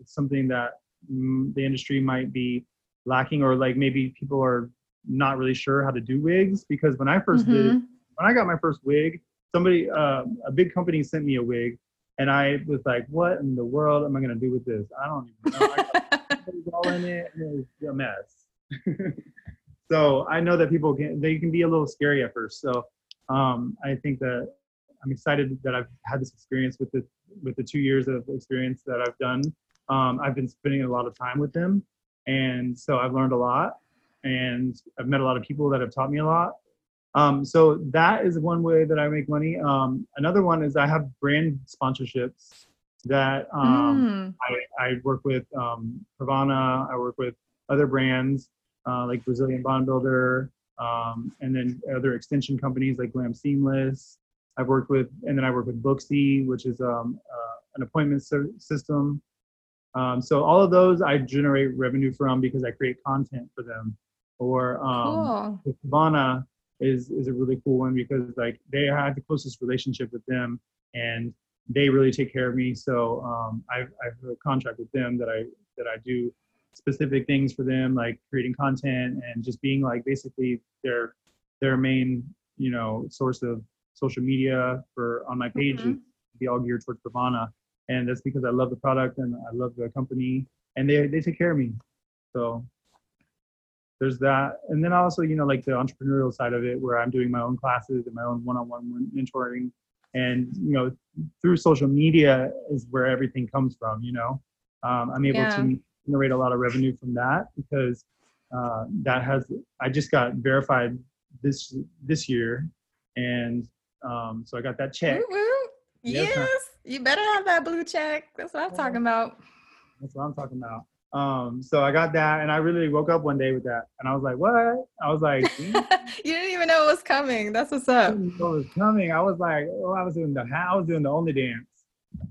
it's something that the industry might be lacking, or like maybe people are not really sure how to do wigs. Because when I first when I got my first wig, somebody, a big company sent me a wig. And I was like, what in the world am I going to do with this? I don't even know. I got all in it, and it was a mess. So I know that people can be a little scary at first. So I think that I'm excited that I've had this experience with the 2 years of experience that I've done. I've been spending a lot of time with them. And so I've learned a lot, and I've met a lot of people that have taught me a lot. So that is one way that I make money. Another one is I have brand sponsorships that I work with Pravana. I work with other brands like Brazilian Bond Builder, and then other extension companies like Glam Seamless. I work with Booksy, which is an appointment system. So all of those I generate revenue from, because I create content for them. Or with Davana, is a really cool one, because like they have the closest relationship with them, and they really take care of me. So I have a contract with them that I do specific things for them, like creating content and just being like basically their main, you know, source of social media on my page is be all geared towards Pravana. And that's because I love the product and I love the company, and they take care of me. So there's that. And then also, you know, like the entrepreneurial side of it, where I'm doing my own classes and my own one-on-one mentoring And, you know, through social media is where everything comes from, you know. I'm able to generate a lot of revenue from that because that has, I just got verified this year. And so I got that check. Woo-woo. Yes, you better have that blue check. That's what I'm talking about. That's what I'm talking about. So I got that, and I really woke up one day with that, and I was like, what? I was like, you didn't even know it was coming. That's what's up. I didn't know it was coming. I was like, oh, I was doing the only dance.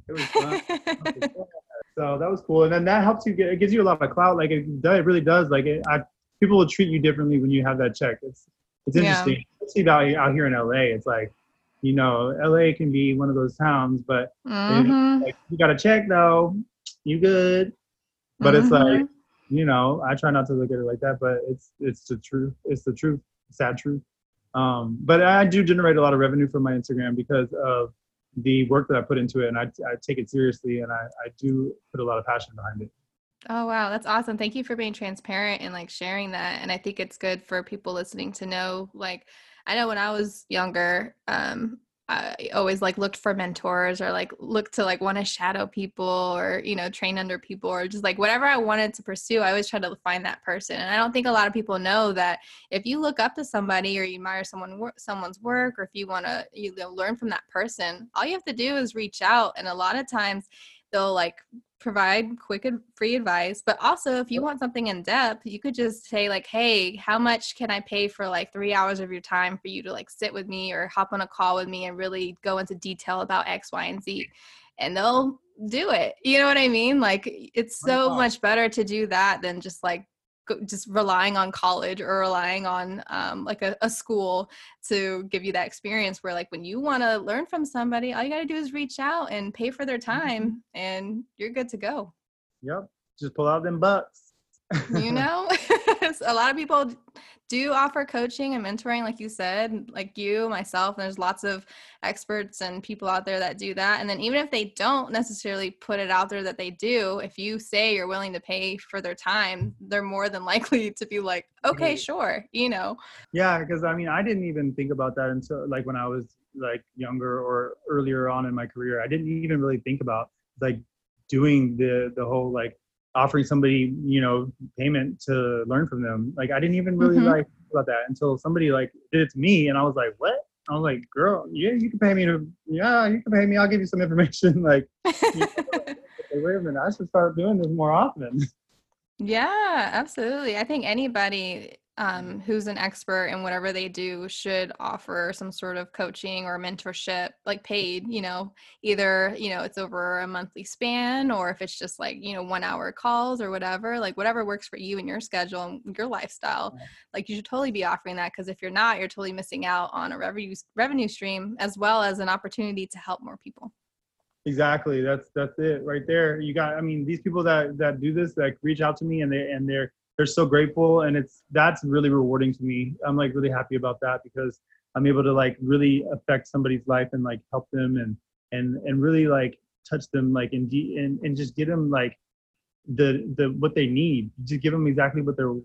It was fun. So that was cool. And then that helps you it gives you a lot of clout. Like it really does. Like people will treat you differently when you have that check. It's interesting. Especially out here in LA, it's like, you know, LA can be one of those towns, but like, you got a check though. You good. But it's like, you know, I try not to look at it like that, but it's the truth. It's the truth, sad truth. But I do generate a lot of revenue from my Instagram because of the work that I put into it. And I take it seriously, and I do put a lot of passion behind it. Oh, wow. That's awesome. Thank you for being transparent and like sharing that. And I think it's good for people listening to know, like, I know when I was younger, I always like looked for mentors or like looked to like want to shadow people or, you know, train under people or just like whatever I wanted to pursue. I always tried to find that person. And I don't think a lot of people know that if you look up to somebody or you admire someone's work, or if you want to, you know, learn from that person, all you have to do is reach out. And a lot of times they'll like provide quick and free advice. But also if you want something in depth, you could just say like, hey, how much can I pay for like 3 hours of your time for you to like sit with me or hop on a call with me and really go into detail about X, Y, and Z, and they'll do it. You know what I mean? Like it's so much better to do that than just like just relying on college or relying on like a school to give you that experience, where like when you want to learn from somebody, all you got to do is reach out and pay for their time and you're good to go. Yep. Just pull out them bucks. You know, a lot of people do offer coaching and mentoring, like you said, like you, myself, and there's lots of experts and people out there that do that. And then even if they don't necessarily put it out there that they do, if you say you're willing to pay for their time, they're more than likely to be like, okay, sure, you know? Yeah, because I mean, I didn't even think about that until like when I was like younger or earlier on in my career. I didn't even really think about like doing the whole like offering somebody, you know, payment to learn from them. Like I didn't even really like think about that until somebody like did it to me, and I was like, what? I was like, girl, you can pay me. I'll give you some information. Like, you know, like, wait a minute, I should start doing this more often. Yeah, absolutely. I think anybody who's an expert in whatever they do should offer some sort of coaching or mentorship, like paid, you know, either, you know, it's over a monthly span, or if it's just like, you know, 1 hour calls or whatever, like whatever works for you and your schedule and your lifestyle, like you should totally be offering that. Cause if you're not, you're totally missing out on a revenue stream, as well as an opportunity to help more people. Exactly. That's it right there. You got, I mean, these people that do this, like reach out to me and they're so grateful, and that's really rewarding to me. I'm like really happy about that because I'm able to like really affect somebody's life and like help them and really like touch them like and just get them like the what they need. Just give them exactly what they're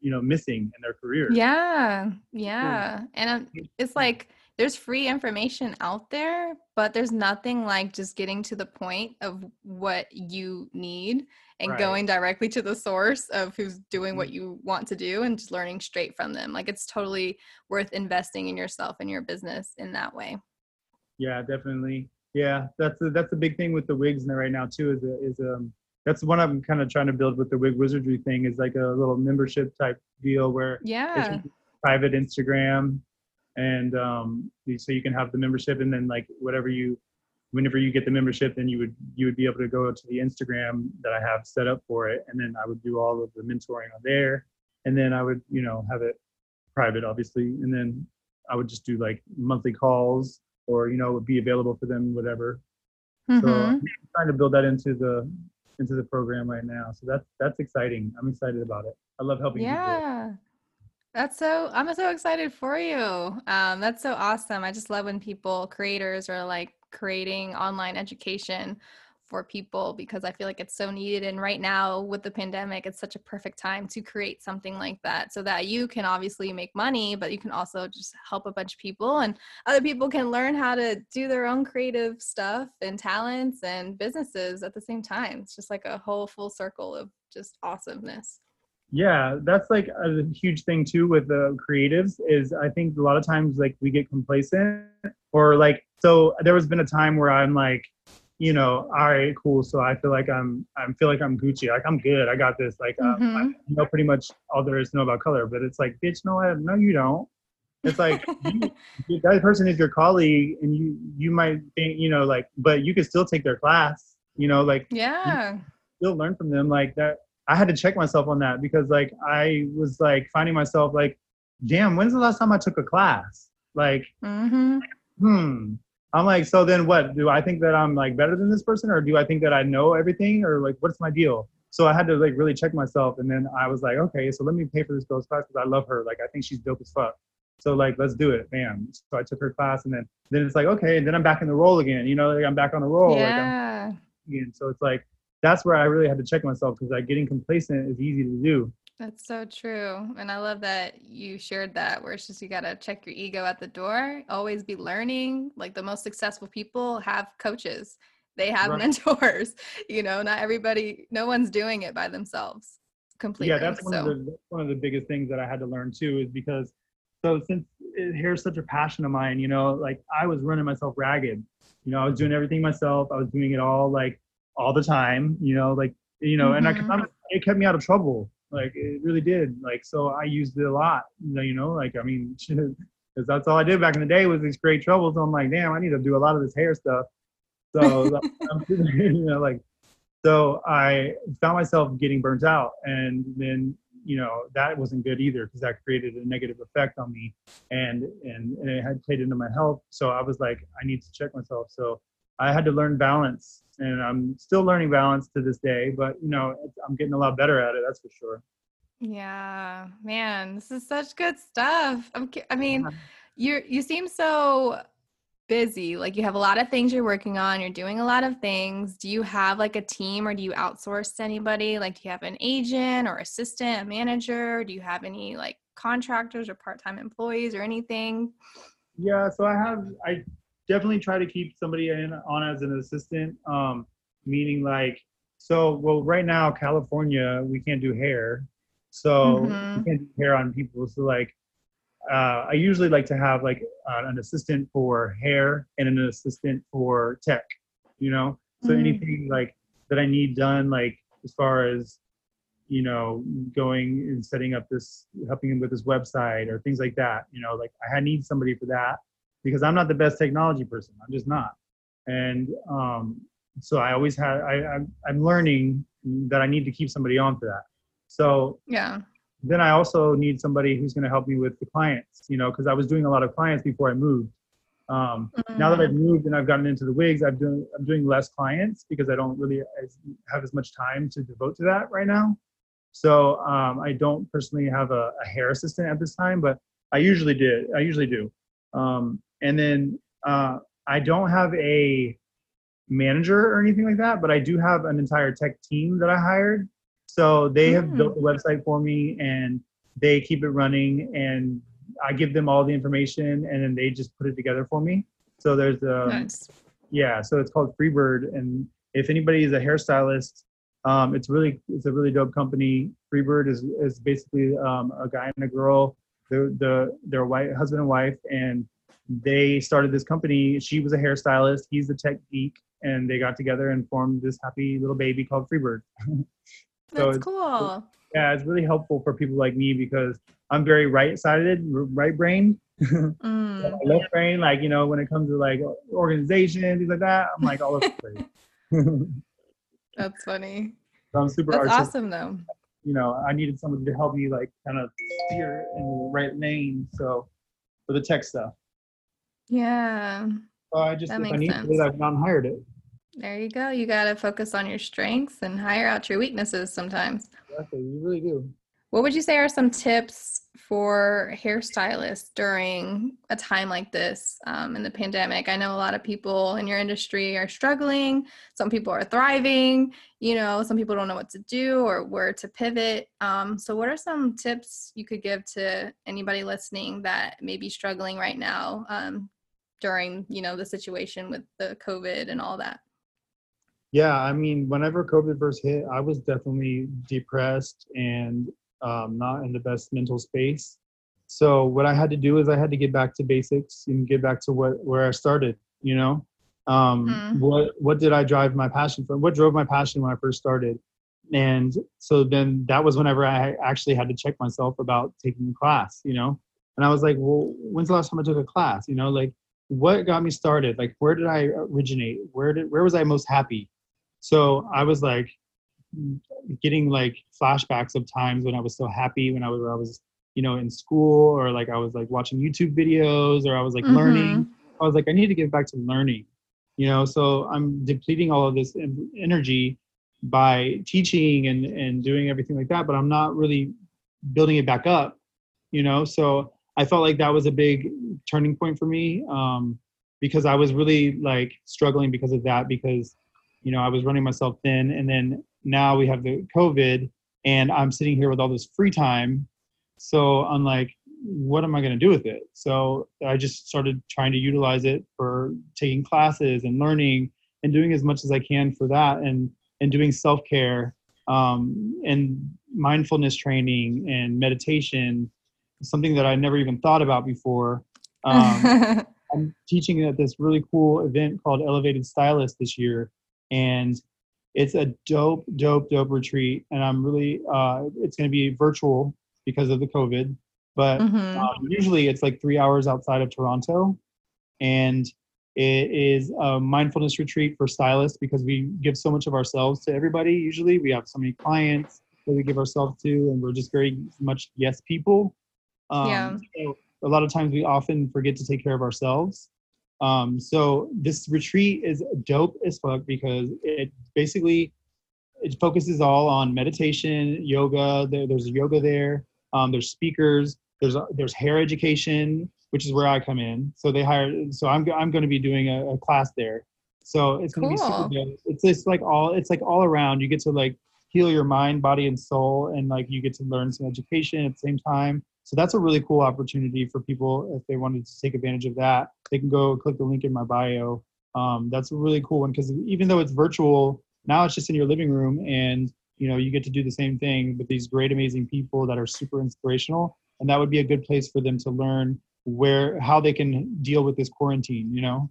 you know missing in their career. Yeah. And it's like there's free information out there, but there's nothing like just getting to the point of what you need and going directly to the source of who's doing what you want to do and just learning straight from them. Like it's totally worth investing in yourself and your business in that way. Yeah, definitely. Yeah. That's the big thing with the wigs right now too, is that's one I'm kind of trying to build with the Wig Wizardry thing, is like a little membership type deal where it's private Instagram. And so you can have the membership, and then like whenever you get the membership, then you would be able to go to the Instagram that I have set up for it, and then I would do all of the mentoring on there, and then I would, you know, have it private, obviously, and then I would just do like monthly calls, or you know, it would be available for them, whatever. So I'm trying to build that into the program right now. So that's exciting. I'm excited about it. I love helping people. I'm so excited for you. That's so awesome. I just love when creators are like creating online education for people, because I feel like it's so needed. And right now with the pandemic, it's such a perfect time to create something like that, so that you can obviously make money, but you can also just help a bunch of people, and other people can learn how to do their own creative stuff and talents and businesses at the same time. It's just like a whole full circle of just awesomeness. Yeah, that's like a huge thing too with the creatives is I think a lot of times like we get complacent, or like, so there has been a time where I'm like, you know, all right, cool. So I feel like I'm Gucci. Like I'm good. I got this. Like I know pretty much all there is to know about color, but it's like, bitch, no, you don't. It's like you, that person is your colleague, and you might think, you know, like, but you could still take their class, you know, like, yeah, still learn from them like that. I had to check myself on that, because like I was like finding myself like, damn, when's the last time I took a class? Like, I'm like, so then what? Do I think that I'm like better than this person, or do I think that I know everything, or like what's my deal? So I had to like really check myself, and then I was like, okay, so let me pay for this girl's class because I love her. Like I think she's dope as fuck. So like let's do it, bam. So I took her class, and then it's like okay, and then I'm back in the role again. You know, like I'm back on the roll. Yeah. Like, again, so it's like. That's where I really had to check myself, because like getting complacent is easy to do. That's so true. And I love that you shared that, where it's just, you got to check your ego at the door, always be learning. Like the most successful people have coaches. They have mentors, you know, not everybody, no one's doing it by themselves completely. Yeah. That's one of the biggest things that I had to learn too, is because since hair's such a passion of mine, you know, like I was running myself ragged, you know, I was doing everything myself. I was doing it all like all the time, you know, like, you know, and it kept me out of trouble. Like it really did. Like, so I used it a lot, you know, like, I mean, cause that's all I did back in the day was these great troubles. So I'm like, damn, I need to do a lot of this hair stuff. So, you know, like, so I found myself getting burnt out, and then, you know, that wasn't good either, cause that created a negative effect on me, and it had played into my health. So I was like, I need to check myself. So I had to learn balance, and I'm still learning balance to this day, but you know, I'm getting a lot better at it. That's for sure. Yeah, man, this is such good stuff. You seem so busy. Like you have a lot of things you're working on. You're doing a lot of things. Do you have like a team, or do you outsource to anybody? Like, do you have an agent or assistant, a manager? Do you have any like contractors or part-time employees or anything? Yeah. So I definitely try to keep somebody on as an assistant, meaning like, so, well, right now, California, we can't do hair. So we can't do hair on people. So like, I usually like to have like an assistant for hair and an assistant for tech, you know? So anything like that I need done, like as far as, you know, going and setting up this, helping him with his website or things like that, you know, like I need somebody for that. Because I'm not the best technology person, I'm just not. And so I always had, I'm learning that I need to keep somebody on for that. So yeah. Then I also need somebody who's gonna help me with the clients, you know, because I was doing a lot of clients before I moved. Now that I've moved and I've gotten into the wigs, I'm doing less clients, because I don't really have as much time to devote to that right now. So I don't personally have a hair assistant at this time, but I usually do. And then I don't have a manager or anything like that, but I do have an entire tech team that I hired. So they have built the website for me, and they keep it running, and I give them all the information, and then they just put it together for me. So there's nice. Yeah, so it's called Freebird. And if anybody is a hairstylist, it's a really dope company. Freebird is basically a guy and a girl. Their wife, husband and wife, and they started this company. She was a hairstylist, he's a tech geek, and they got together and formed this happy little baby called Freebird. That's cool. Yeah, it's really helpful for people like me, because I'm very right-sided, right-brained. Left brain, like, you know, when it comes to like organization and things like that, I'm like all over the place. That's funny. So I'm super artistic. That's awesome though. You know, I needed someone to help me like kind of steer in the right lane. So for the tech stuff. Yeah. So I need to, I've not hired it. There you go. You got to focus on your strengths and hire out your weaknesses sometimes. Exactly. You really do. What would you say are some tips for hairstylists during a time like this in the pandemic? I know a lot of people in your industry are struggling. Some people are thriving. You know, some people don't know what to do or where to pivot. So what are some tips you could give to anybody listening that may be struggling right now during, you know, the situation with the COVID and all that? Yeah, I mean, whenever COVID first hit, I was definitely depressed and not in the best mental space. So what I had to do is I had to get back to basics and get back to where I started, you know? What did I drive my passion from? What drove my passion when I first started? And so then that was whenever I actually had to check myself about taking a class, you know? And I was like, well, when's the last time I took a class? You know, like, what got me started? Like, where did I originate? Where was I most happy? So I was like getting like flashbacks of times when I was so happy, when I was, you know, in school, or like I was like watching YouTube videos, or I was like learning. I was like, I need to get back to learning, you know? So I'm depleting all of this energy by teaching and doing everything like that, but I'm not really building it back up, you know? So I felt like that was a big turning point for me, because I was really like struggling because of that, because, you know, I was running myself thin, and then now we have the COVID and I'm sitting here with all this free time. So I'm like, what am I going to do with it? So I just started trying to utilize it for taking classes and learning and doing as much as I can for that, and doing self-care, and mindfulness training and meditation, something that I never even thought about before. I'm teaching at this really cool event called Elevated Stylist this year. And it's a dope retreat. And I'm really, it's going to be virtual because of the COVID. But usually it's like 3 hours outside of Toronto. And it is a mindfulness retreat for stylists, because we give so much of ourselves to everybody. Usually we have so many clients that we give ourselves to, and we're just very much yes people. So a lot of times we often forget to take care of ourselves. So this retreat is dope as fuck, because it focuses all on meditation, yoga. There's yoga there. There's speakers. There's hair education, which is where I come in. So they hire. So I'm going to be doing a class there. So it's going to be super dope. It's like all around. You get to like heal your mind, body, and soul, and like you get to learn some education at the same time. So that's a really cool opportunity for people. If they wanted to take advantage of that, they can go click the link in my bio. That's a really cool one, because even though it's virtual, now it's just in your living room, and you know, you get to do the same thing with these great, amazing people that are super inspirational. And that would be a good place for them to learn how they can deal with this quarantine, you know?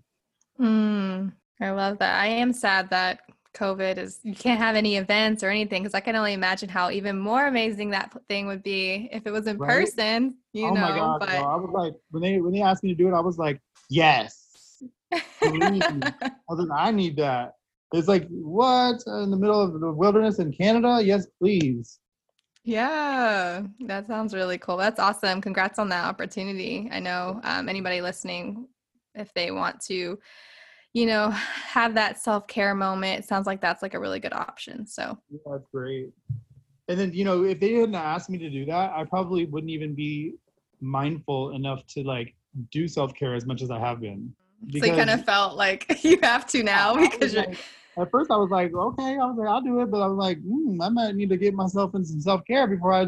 I love that. I am sad that COVID is, you can't have any events or anything, because I can only imagine how even more amazing that thing would be if it was in person. You know, my God, but I was like, when they asked me to do it, I was like, yes. I was like, I need that. It's like, what, in the middle of the wilderness in Canada? Yes, please. Yeah, that sounds really cool. That's awesome. Congrats on that opportunity. I know anybody listening, if they want to, you know, have that self-care moment, it sounds like that's like a really good option. So yeah, that's great. And then, you know, if they hadn't asked me to do that, I probably wouldn't even be mindful enough to like do self-care as much as I have been. Because, so you kind of felt like you have to now, because you're... Like, at first I was like, okay, I was like, I'll do it. But I was like, I might need to get myself in some self-care before I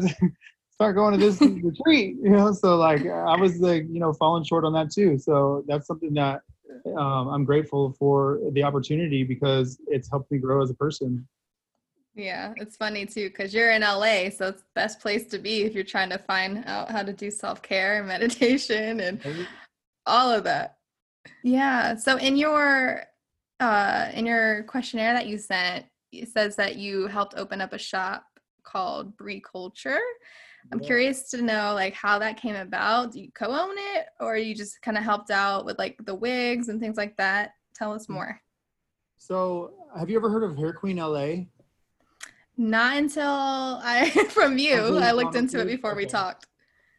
start going to this retreat, you know? So like, I was like, you know, falling short on that too. So that's something that, I'm grateful for the opportunity, because it's helped me grow as a person. Yeah, it's funny too, because you're in LA, so it's the best place to be if you're trying to find out how to do self-care and meditation and all of that. Yeah. So in your questionnaire that you sent, it says that you helped open up a shop called Brie Culture. I'm curious to know like how that came about. Do you co-own it, or you just kind of helped out with like the wigs and things like that? Tell us more. So have you ever heard of Hair Queen LA? Not until from you. I looked into it before we talked.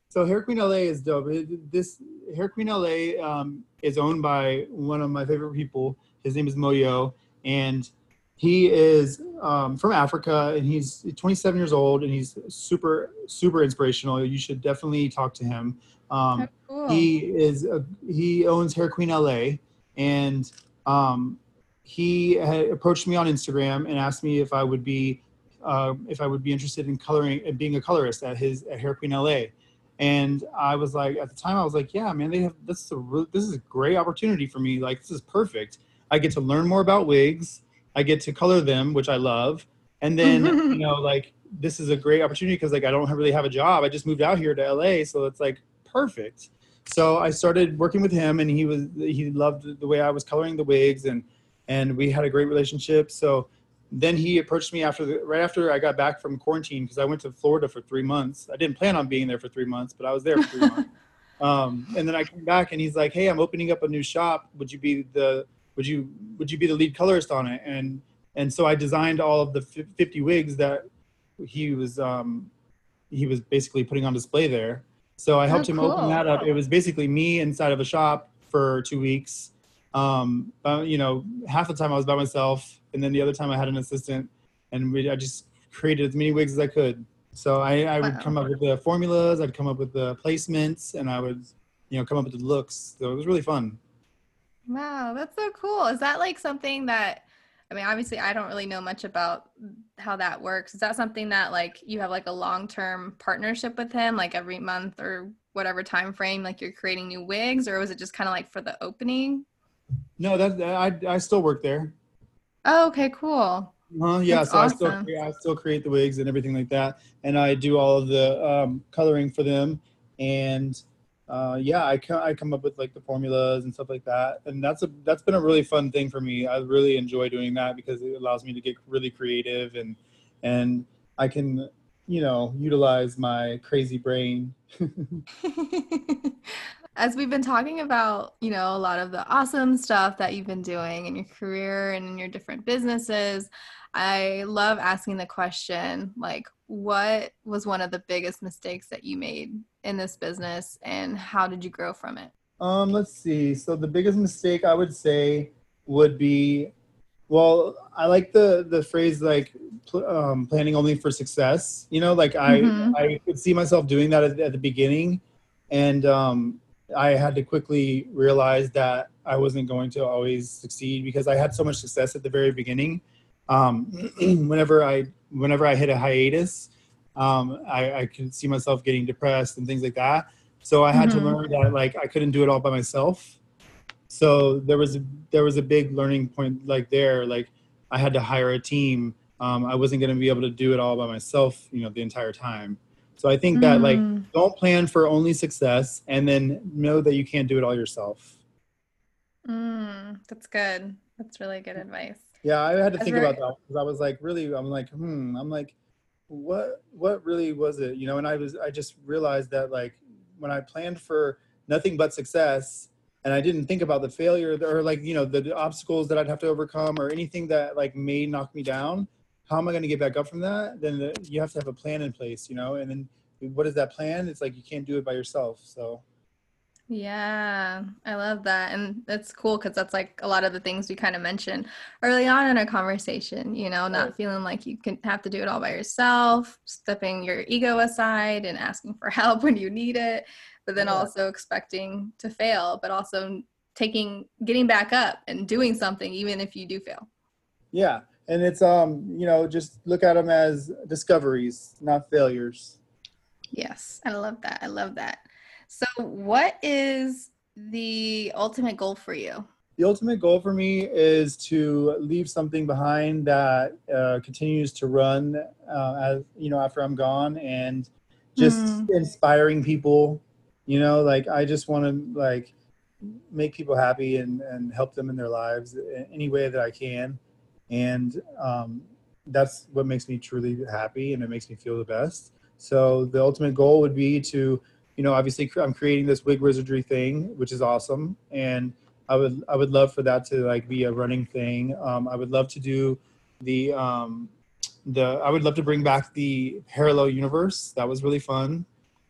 So Hair Queen LA is dope. This Hair Queen LA is owned by one of my favorite people. His name is Moyo. And He is from Africa, and he's 27 years old, and he's super, super inspirational. You should definitely talk to him. Cool. He owns Hair Queen LA, and he had approached me on Instagram and asked me if I would be interested in coloring and being a colorist at Hair Queen LA. And I was like, at the time, I was like, yeah, man, this is a great opportunity for me. Like, this is perfect. I get to learn more about wigs. I get to color them, which I love. And then, you know, like, this is a great opportunity because, like, I don't really have a job. I just moved out here to LA. So it's like perfect. So I started working with him, and he loved the way I was coloring the wigs, and we had a great relationship. So then he approached me right after I got back from quarantine, because I went to Florida for 3 months. I didn't plan on being there for 3 months, but I was there for 3 months. And then I came back, and he's like, hey, I'm opening up a new shop. Would you be the lead colorist on it? And so I designed all of the 50 wigs that he was basically putting on display there. So I helped him open that up. It was basically me inside of a shop for 2 weeks. You know, half the time I was by myself, and then the other time I had an assistant, and I just created as many wigs as I could. So I would come up with the formulas, I'd come up with the placements, and I would, you know, come up with the looks. So it was really fun. Wow, that's so cool. Is that like something that, I mean, obviously I don't really know much about how that works. Is that something that, like, you have like a long-term partnership with him, like every month or whatever time frame, like you're creating new wigs, or was it just kind of like for the opening? No, I still work there. Oh, okay, cool. Yeah, that's so awesome. I still create the wigs and everything like that, and I do all of the coloring for them, and yeah, I come up with like the formulas and stuff like that, and that's been a really fun thing for me. I really enjoy doing that because it allows me to get really creative, and I can, you know, utilize my crazy brain. As we've been talking about, you know, a lot of the awesome stuff that you've been doing in your career and in your different businesses, I love asking the question, like, what was one of the biggest mistakes that you made in this business, and how did you grow from it? Let's see. So the biggest mistake I would say would be, well, I like the phrase, like, planning only for success. You know, like I could see myself doing that at the beginning, and I had to quickly realize that I wasn't going to always succeed because I had so much success at the very beginning. Whenever I hit a hiatus, I could see myself getting depressed and things like that. So I had to learn that, like, I couldn't do it all by myself. So there was a big learning point, like, there, like, I had to hire a team. I wasn't going to be able to do it all by myself, you know, the entire time. So I think that, like, don't plan for only success, and then know that you can't do it all yourself. That's good. That's really good advice. Yeah, I had to think about that because I was like, really, I'm like, what really was it? You know, and I just realized that, like, when I planned for nothing but success and I didn't think about the failure or, like, you know, the obstacles that I'd have to overcome or anything that, like, may knock me down, how am I going to get back up from that? Then you have to have a plan in place, you know, and then what is that plan? It's like, you can't do it by yourself. So. Yeah, I love that. And that's cool because that's like a lot of the things we kind of mentioned early on in our conversation, you know, not feeling like you can have to do it all by yourself, stepping your ego aside and asking for help when you need it, but then also expecting to fail, but also getting back up and doing something, even if you do fail. Yeah. And it's, you know, just look at them as discoveries, not failures. Yes. I love that. I love that. So what is the ultimate goal for you? The ultimate goal for me is to leave something behind that continues to run, as you know, after I'm gone, and just inspiring people, you know, like, I just want to, like, make people happy and help them in their lives in any way that I can. And that's what makes me truly happy, and it makes me feel the best. So the ultimate goal would be to, you know, obviously I'm creating this Wig Wizardry thing, which is awesome, and I would love for that to, like, be a running thing. I would love to do I would love to bring back the Parallel Universe. That was really fun.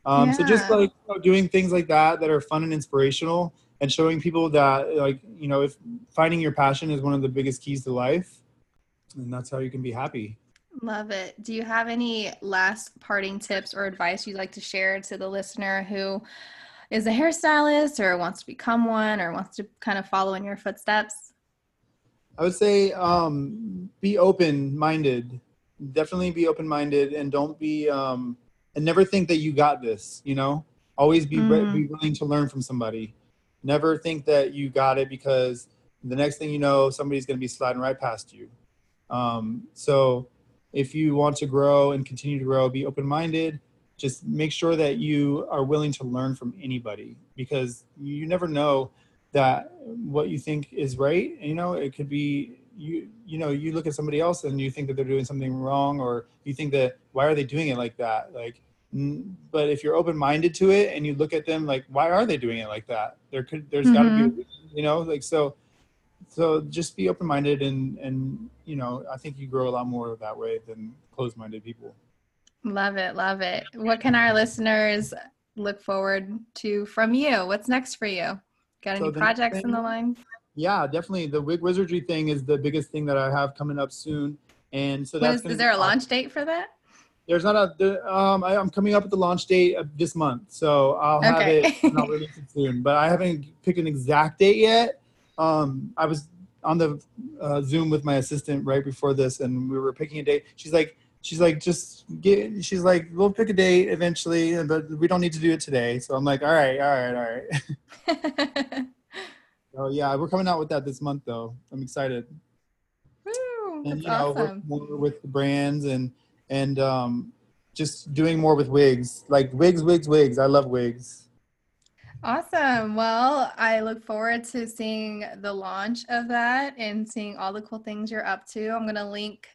So just, like, you know, doing things like that are fun and inspirational, and showing people that, like, you know, if finding your passion is one of the biggest keys to life, and that's how you can be happy. Love it. Do you have any last parting tips or advice you'd like to share to the listener who is a hairstylist or wants to become one or wants to kind of follow in your footsteps? I would say be open-minded. Definitely be open-minded, and don't be and never think that you got this, you know? Always be willing to learn from somebody. Never think that you got it, because the next thing you know, somebody's going to be sliding right past you. So if you want to grow and continue to grow, be open-minded. Just make sure that you are willing to learn from anybody, because you never know that what you think is right. You know, it could be, you know, you look at somebody else and you think that they're doing something wrong, or you think that, why are they doing it like that? Like, but if you're open-minded to it and you look at them, like, why are they doing it like that? There's gotta be, you know, like, so just be open-minded and, you know, I think you grow a lot more that way than closed-minded people. Love it. Love it. What can our listeners look forward to from you? What's next for you? Got any projects in the line? Yeah, definitely. The Wig Wizardry thing is the biggest thing that I have coming up soon. And so that's, is there a launch date for that? There's not I'm coming up with the launch date this month. So I'll have it and I'll release it soon, but I haven't picked an exact date yet. I was on the Zoom with my assistant right before this, and we were picking a date. She's like, we'll pick a date eventually, but we don't need to do it today. So I'm like, all right. So yeah, we're coming out with that this month though. I'm excited. Woo, that's awesome. Work more with the brands and just doing more with wigs, like wigs. I love wigs. Awesome. Well, I look forward to seeing the launch of that and seeing all the cool things you're up to. I'm going to link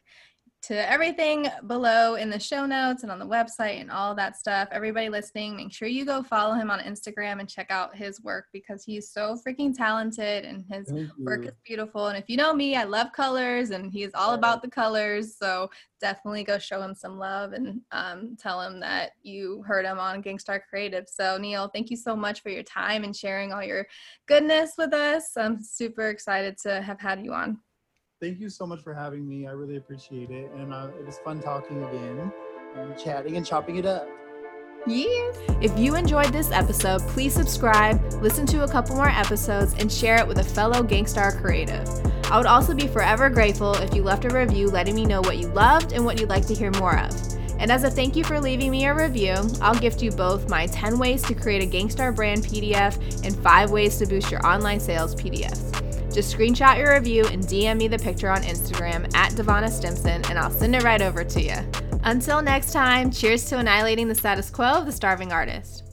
to everything below in the show notes and on the website and all that stuff. Everybody listening, make sure you go follow him on Instagram and check out his work, because he's so freaking talented and his work is beautiful. And if you know me, I love colors and he's all about the colors. So definitely go show him some love and tell him that you heard him on Gangstar Creative. So Neal, thank you so much for your time and sharing all your goodness with us. I'm super excited to have had you on. Thank you so much for having me. I really appreciate it. And it was fun talking again and chatting and chopping it up. Yeah. If you enjoyed this episode, please subscribe, listen to a couple more episodes, and share it with a fellow Gangstar Creative. I would also be forever grateful if you left a review letting me know what you loved and what you'd like to hear more of. And as a thank you for leaving me a review, I'll gift you both my 10 ways to create a Gangstar brand PDF and 5 ways to boost your online sales PDFs. Just screenshot your review and DM me the picture on Instagram @DavanaStimpson, and I'll send it right over to you. Until next time, cheers to annihilating the status quo of the starving artist.